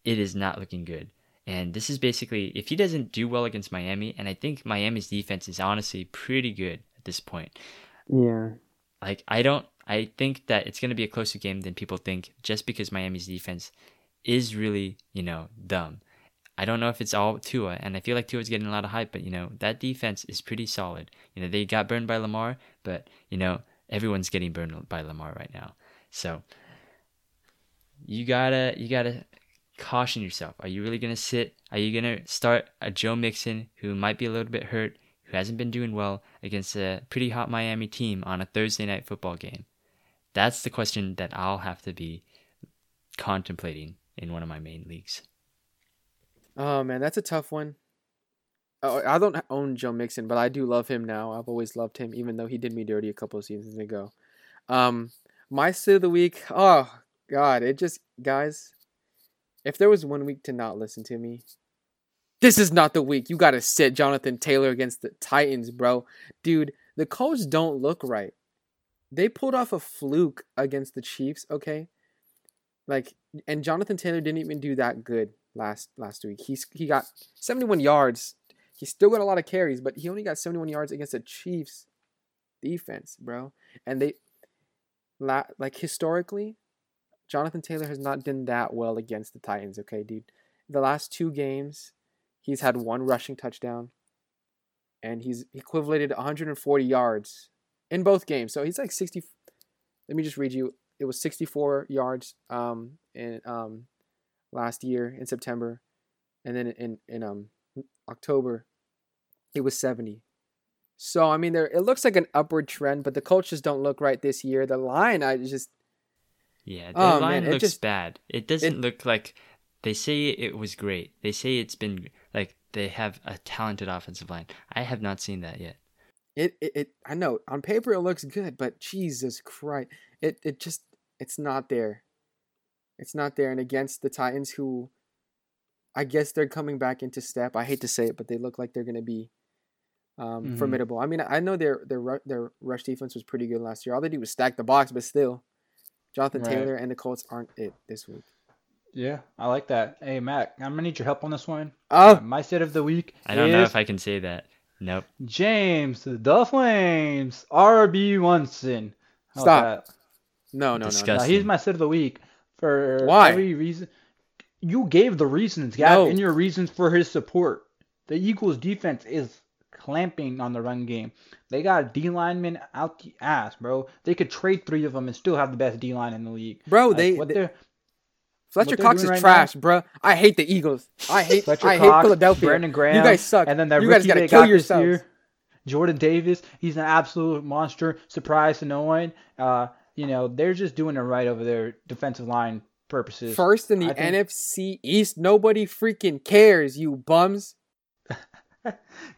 It is not looking good. And this is basically, if he doesn't do well against Miami, and I think Miami's defense is honestly pretty good at this point. Yeah. Like, I don't, I think that it's going to be a closer game than people think just because Miami's defense is really, you know, dumb. I don't know if it's all Tua, and I feel like Tua's getting a lot of hype, but, you know, that defense is pretty solid. You know, they got burned by Lamar, but, you know, everyone's getting burned by Lamar right now. So, you gotta, you gotta... caution yourself. Are you really going to sit? Are you going to start a Joe Mixon who might be a little bit hurt, who hasn't been doing well against a pretty hot Miami team on a Thursday night football game? That's the question that I'll have to be contemplating in one of my main leagues. Oh, man, that's a tough one. Oh, I don't own Joe Mixon, but I do love him now. I've always loved him, even though he did me dirty a couple of seasons ago. Um, my sit of the week, oh, God, it just, guys... if there was one week to not listen to me, this is not the week. You got to sit Jonathan Taylor against the Titans, bro. Dude, the Colts don't look right. They pulled off a fluke against the Chiefs, okay? Like, and Jonathan Taylor didn't even do that good last last week. He, he got seventy-one yards. He still got a lot of carries, but he only got seventy-one yards against the Chiefs defense, bro. And they, like, historically... Jonathan Taylor has not done that well against the Titans, okay, dude? The last two games, he's had one rushing touchdown, and he's equivalent to one hundred forty yards in both games. So he's like sixty. Let me just read you. It was sixty-four yards um, in um, last year in September, and then in in um, October, it was seventy. So I mean, there it looks like an upward trend, but the Colts just don't look right this year. The line, I just. Yeah, the oh, line man, looks just, bad. It doesn't it, look like they say it was great. They say it's been like they have a talented offensive line. I have not seen that yet. It it, it I know on paper it looks good, but Jesus Christ, it it just it's not there. It's not there, and against the Titans, who I guess they're coming back into step. I hate to say it, but they look like they're going to be um, mm-hmm. formidable. I mean, I know their their their rush defense was pretty good last year. All they did was stack the box, but still. Jonathan right. Taylor and the Colts aren't it this week. Yeah, I like that. Hey, Matt, I'm going to need your help on this one. Oh. Uh, my sit of the week I is... I don't know if I can say that. Nope. James, the Flames, R B Munson. How Stop. No, no, Disgusting. no, no. He's my sit of the week for Why? every reason. You gave the reasons, Gab, no. and your reasons for his support. The Eagles defense is clamping on the run game. They got D linemen out the ass, bro. They could trade three of them and still have the best D line in the league, bro. Like, they what they Fletcher Cox is right trash, now, bro. I hate the Eagles. I hate Fletcher I Cox, hate Philadelphia. Brandon Graham, you guys suck. And then that you guys gotta kill got yourselves. Year, Jordan Davis, he's an absolute monster. Surprise to no one. Uh, you know they're just doing it right over their defensive line purposes. First in the think, N F C East, nobody freaking cares, you bums.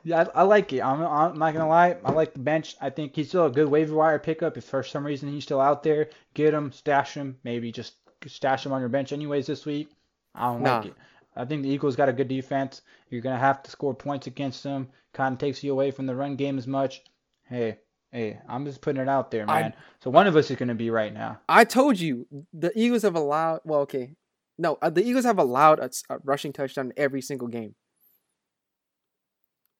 Yeah, I, I like it. I'm, I'm not going to lie. I like the bench. I think he's still a good waiver wire pickup. If for some reason he's still out there, get him, stash him. Maybe just stash him on your bench anyways this week. I don't nah. like it. I think the Eagles got a good defense. You're going to have to score points against them. Kind of takes you away from the run game as much. Hey, Hey, I'm just putting it out there, man. I, so one of us is going to be right now. I told you, the Eagles have allowed – well, okay. No, the Eagles have allowed a, a rushing touchdown every single game.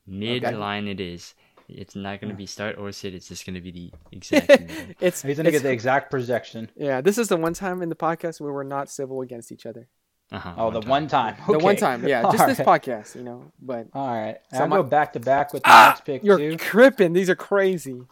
Midline okay. It is. It's not going to be start or sit. It's just going to be the exact – It's He's going to get the exact projection. Yeah, this is the one time in the podcast where we're not civil against each other. Uh-huh, oh, one the time. one time. Okay. The one time, yeah. Just right. This podcast, you know. But all right. So I'll go back-to-back with the ah, next pick, you're too. You're cripping. These are crazy.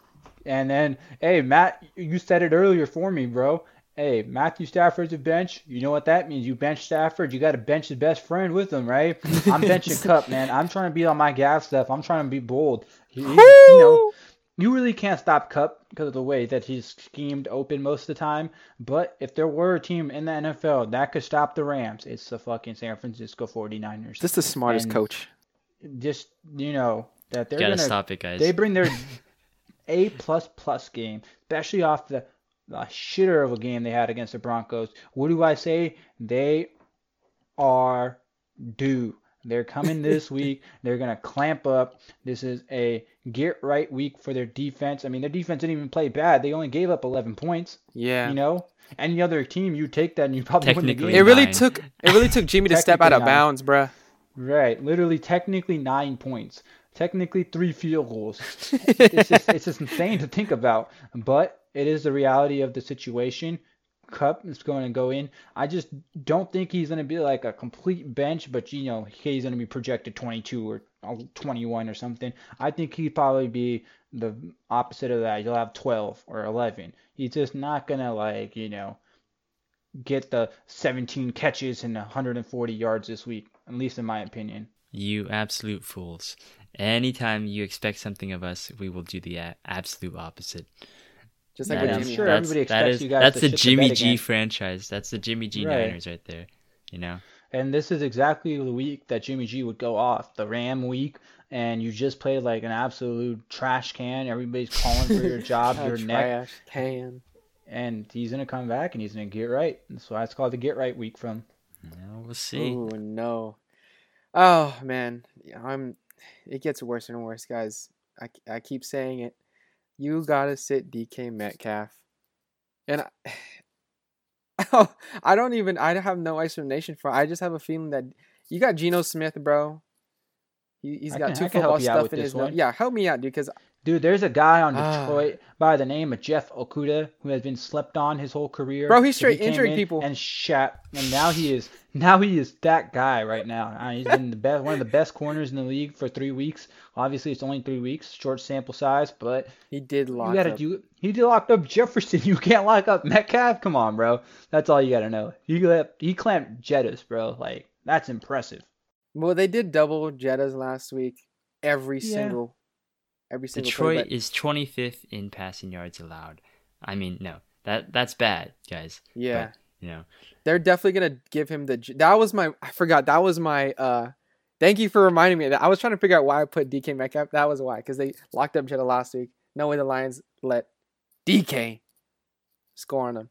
And then, hey, Matt, you said it earlier for me, bro. Hey, Matthew Stafford's a bench. You know what that means. You bench Stafford. You got to bench his best friend with him, right? I'm benching Cup, man. I'm trying to beat on my gas stuff. I'm trying to be bold. He, he, you know, you really can't stop Cup because of the way that he's schemed open most of the time. But if there were a team in the N F L that could stop the Rams, it's the fucking San Francisco forty-niners. This is the smartest and coach. Just, you know, that they're going to stop it, guys. They bring their... A plus plus game, especially off the, the shitter of a game they had against the Broncos. What do I say? They are due. They're coming this week. They're going to clamp up. This is a get right week for their defense. I mean, their defense didn't even play bad. They only gave up eleven points. Yeah. You know, any other team, you take that and you probably win the game. It really nine. took it really took Jimmy to step out of nine. bounds, bruh. Right. Literally, technically nine points. Technically, three field goals. It's just, it's just insane to think about, but it is the reality of the situation. Cup is going to go in. I just don't think he's going to be like a complete bench, but you know he's going to be projected twenty-two or twenty-one or something. I think he'd probably be the opposite of that. You'll have twelve or eleven. He's just not going to like you know get the seventeen catches and one hundred forty yards this week, at least in my opinion. You absolute fools. Anytime you expect something of us, we will do the absolute opposite. Just like I'm sure everybody expects is, you guys that's to That's the Jimmy G again. franchise. That's the Jimmy G right. Niners right there, you know. And this is exactly the week that Jimmy G would go off, the Ram week, and you just played like an absolute trash can. Everybody's calling for your job, your neck. Trash can. And he's going to come back and he's going to get right. That's why it's called the get right week from. Yeah, we'll see. Oh, no. Oh, man. I'm... It gets worse and worse, guys. I, I keep saying it. You gotta sit D K Metcalf, and I, I don't even. I have no explanation for it. I just have a feeling that you got Geno Smith, bro. He, he's I got can, two football stuff in his nose. Yeah, help me out, dude. Because dude, there's a guy on Detroit uh, by the name of Jeff Okuda who has been slept on his whole career. Bro, he's straight he injuring in people and shat, and now he is. Now he is that guy right now. I mean, he's been the best, one of the best corners in the league for three weeks. Obviously, it's only three weeks, short sample size, but he did lock. You gotta up. do. He did lock up Jefferson. You can't lock up Metcalf. Come on, bro. That's all you gotta know. He clamped, he clamped Jettas, bro. Like that's impressive. Well, they did double Jettas last week. Every yeah. single, every single. Detroit play, is twenty-fifth in passing yards allowed. I mean, no, that that's bad, guys. Yeah. But, you know, they're definitely gonna give him the. That was my. I forgot. That was my. Uh, thank you for reminding me. That I was trying to figure out why I put D K Metcalf. That was why, because they locked up Jetta last week. No way the Lions let D K score on them.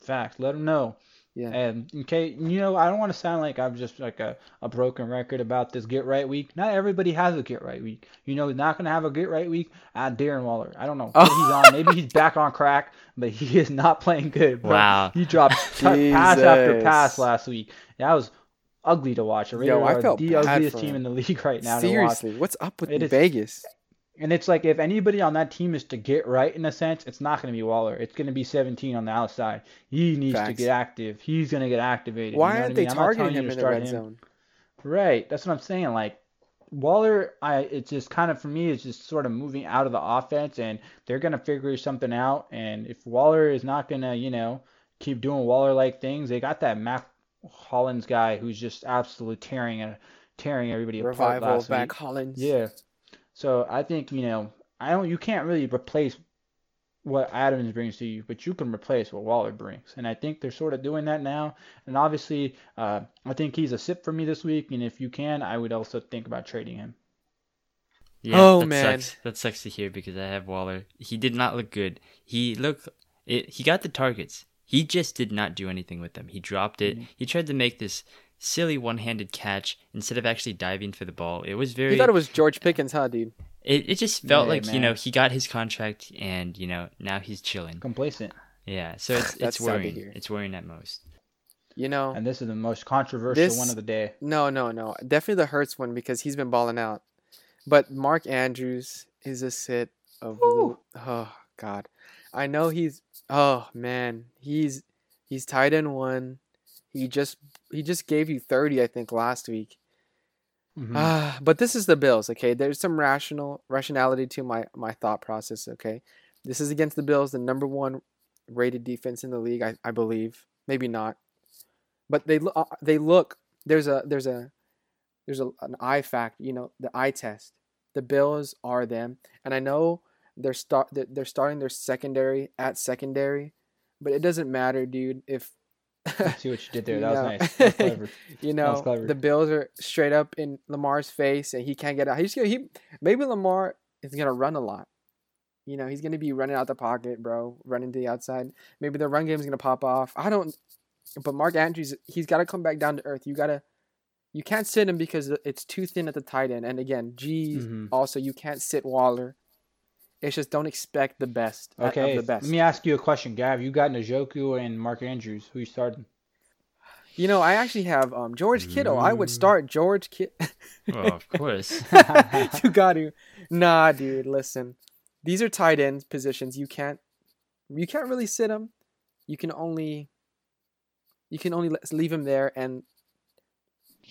Fact. Let them know. Yeah. And okay, you know, I don't want to sound like I'm just like a, a broken record about this get right week. Not everybody has a get right week. You know, he's not gonna have a get right week. Uh, Darren Waller. I don't know. Oh. He's on. Maybe he's back on crack, but he is not playing good. Bro. Wow. He dropped pass after pass last week. That was ugly to watch. Yo, I felt the ugliest team in the league right now. Seriously, to watch. What's up with it Vegas? Is, and it's like if anybody on that team is to get right in a sense, it's not going to be Waller. It's going to be seventeen on the outside. He needs Facts. to get active. He's going to get activated. Why you know aren't they I mean? targeting him in the red him. zone? Right. That's what I'm saying. Like Waller, I it's just kind of for me, it's just sort of moving out of the offense, and they're going to figure something out. And if Waller is not going to, you know, keep doing Waller-like things, they got that Mac Hollins guy who's just absolutely tearing and tearing everybody Revival apart last back week. Hollins. Yeah. So I think, you know, I don't. You can't really replace what Adams brings to you, but you can replace what Waller brings. And I think they're sort of doing that now. And obviously, uh, I think he's a sip for me this week. And if you can, I would also think about trading him. Yeah, oh, that man. Sucks. That sucks to hear because I have Waller. He did not look good. He looked. It, he got the targets. He just did not do anything with them. He dropped it. Mm-hmm. He tried to make this silly one-handed catch instead of actually diving for the ball. It was very... You thought it was George Pickens, huh, dude? It it just felt yeah, like, man. you know, he got his contract and, you know, now he's chilling. Complacent. Yeah, so it's it's worrying. It's worrying at most. You know. And this is the most controversial this, one of the day. No, no, no. Definitely the Hurts one because he's been balling out. But Mark Andrews is a sit of Ooh. oh God. I know he's oh man. He's he's tight end one. He just he just gave you thirty, I think, last week. Mm-hmm. Uh, but this is the Bills, okay? There's some rational rationality to my, my thought process, okay? This is against the Bills, the number one rated defense in the league, I, I believe. Maybe not. But they uh, they look there's a there's a there's a, an eye fact, you know, the eye test. The Bills are them, and I know they're start they're starting their secondary at secondary, but it doesn't matter, dude, if I see what you did there. That was nice. That was clever. You know, the Bills are straight up in Lamar's face, and he can't get out. He's gonna, he maybe Lamar is gonna run a lot. You know, he's gonna be running out the pocket, bro, running to the outside. Maybe the run game is gonna pop off. I don't. But Mark Andrews, he's got to come back down to earth. You gotta, you can't sit him because it's too thin at the tight end. And again, G mm-hmm. also you can't sit Waller. It's just don't expect the best. Okay, of the best. Let me ask you a question, Gav. You got Njoku and Mark Andrews. Who you starting? You know, I actually have um, George Kittle. Mm. I would start George Kittle. Well, of course. You got to. Nah, dude. Listen, these are tight end positions. You can't, you can't really sit them. You can only, you can only leave him there and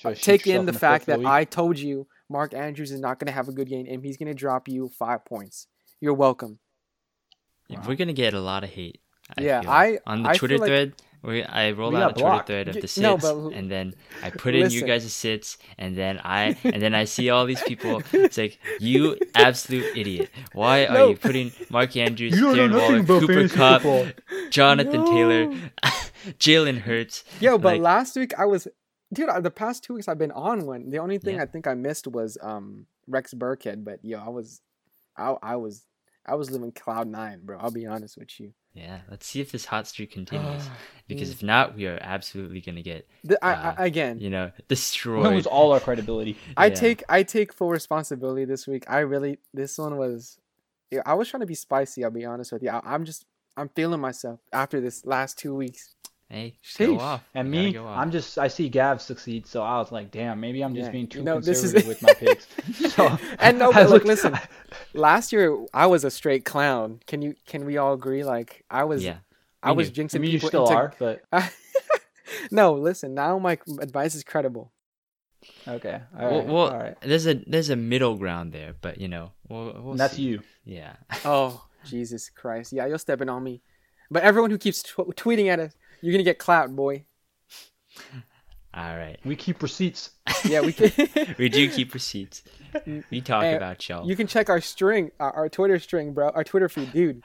uh, take in the, in the fact that week. I told you Mark Andrews is not going to have a good game and he's going to drop you five points. You're welcome. Wow. We're gonna get a lot of hate. I yeah, feel. I on the I Twitter like thread. We I rolled out a blocked. Twitter thread of the sits, no, but, and then I put listen. in you guys' sits, and then I and then I see all these people. It's like, you absolute idiot! Why no. are you putting Mark Andrews, Darren Waller, Cooper Kupp, football. Jonathan no. Taylor, Jalen Hurts? Yo, but like, last week I was, dude. The past two weeks I've been on one. The only thing yeah. I think I missed was um Rex Burkhead, but yo, I was, I I was. I was living cloud nine, bro. I'll be honest with you. Yeah, let's see if this hot streak continues. Because if not, we are absolutely gonna get the, I, uh, I, again. You know, destroyed. Lose all our credibility. I yeah. take I take full responsibility this week. I really this one was. I was trying to be spicy. I'll be honest with you. I, I'm just I'm feeling myself after this last two weeks. Hey, go off. And me, go off. I'm just I see Gav succeed, so I was like, damn, maybe I'm just yeah. being too no, conservative this is... with my picks. So and no, but look, listen. Last year I was a straight clown. Can you can we all agree? Like I was, yeah, I was do. jinxing I mean, people. You still into... are, but I... no. Listen, now my advice is credible. Okay. All well, right. well all right. there's a there's a middle ground there, but you know, we'll, we'll that's see. you. Yeah. Oh Jesus Christ! Yeah, you're stepping on me. But everyone who keeps tw- tweeting at us, you're gonna get clout, boy. All right. We keep receipts. Yeah, we can... we do keep receipts. We talk and about y'all. You can check our string, our, our Twitter string, bro. Our Twitter feed, dude.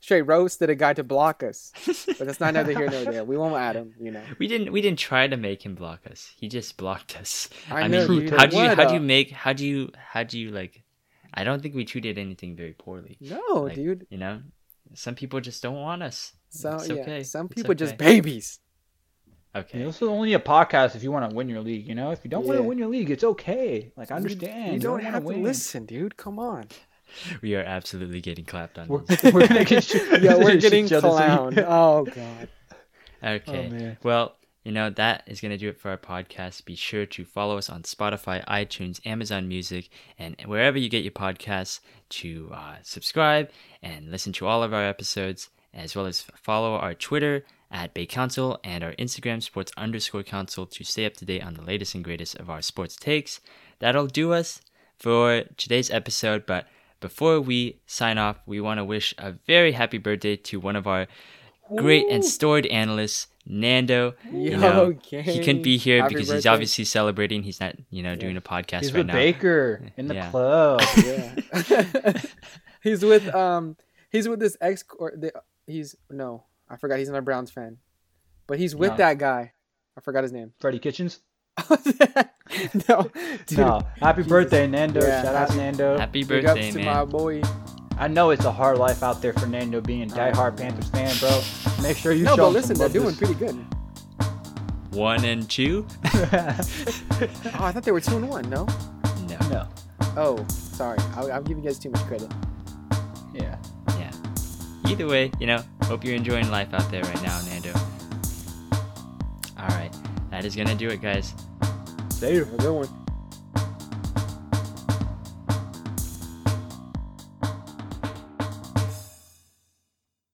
Straight roasted a guy to block us, but that's not neither here nor there. We won't add him, you know. We didn't. We didn't try to make him block us. He just blocked us. I, I know, mean, dude. how do you? How do you make? How do you? How do you like? I don't think we treated anything very poorly. No, like, dude. You know, some people just don't want us. So it's okay. Yeah, some people it's okay. just babies. Okay. You know, this is only a podcast if you want to win your league, you know? If you don't yeah. want to win your league, it's okay. Like, I understand. You, you don't, don't have to win. Listen, dude. Come on. We are absolutely getting clapped on. We're, we're going to get you. Yeah, we're getting clowned. Oh, God. Okay. Oh, well, you know, that is going to do it for our podcast. Be sure to follow us on Spotify, iTunes, Amazon Music, and wherever you get your podcasts to uh, subscribe and listen to all of our episodes, as well as follow our Twitter at Bay Council and our Instagram sports underscore council to stay up to date on the latest and greatest of our sports takes. That'll do us for today's episode. But before we sign off, we want to wish a very happy birthday to one of our great Ooh. and storied analysts, Nando. You know, okay. he couldn't be here happy because birthday. he's obviously celebrating. He's not, you know, yeah. doing a podcast he's right now. He's with Baker in the yeah. club. Yeah. he's with um he's with this ex or the he's no. I forgot he's not a Browns fan. But he's with no. that guy. I forgot his name. Freddie Kitchens? no. Dude. No. Happy Jesus. birthday, Nando. Yeah. Shout out, Nando. Happy Big birthday, ups man. to my boy. I know it's a hard life out there for Nando being a diehard Panthers fan, bro. Make sure you no, show No, but listen, they're doing pretty good. One and two? Oh, I thought they were two and one, no? No. No. Oh, sorry. I'll, I'm giving you guys too much credit. Yeah. Yeah. Either way, you know, hope you're enjoying life out there right now, Nando. All right. That is going to do it, guys. Later. Have a good one.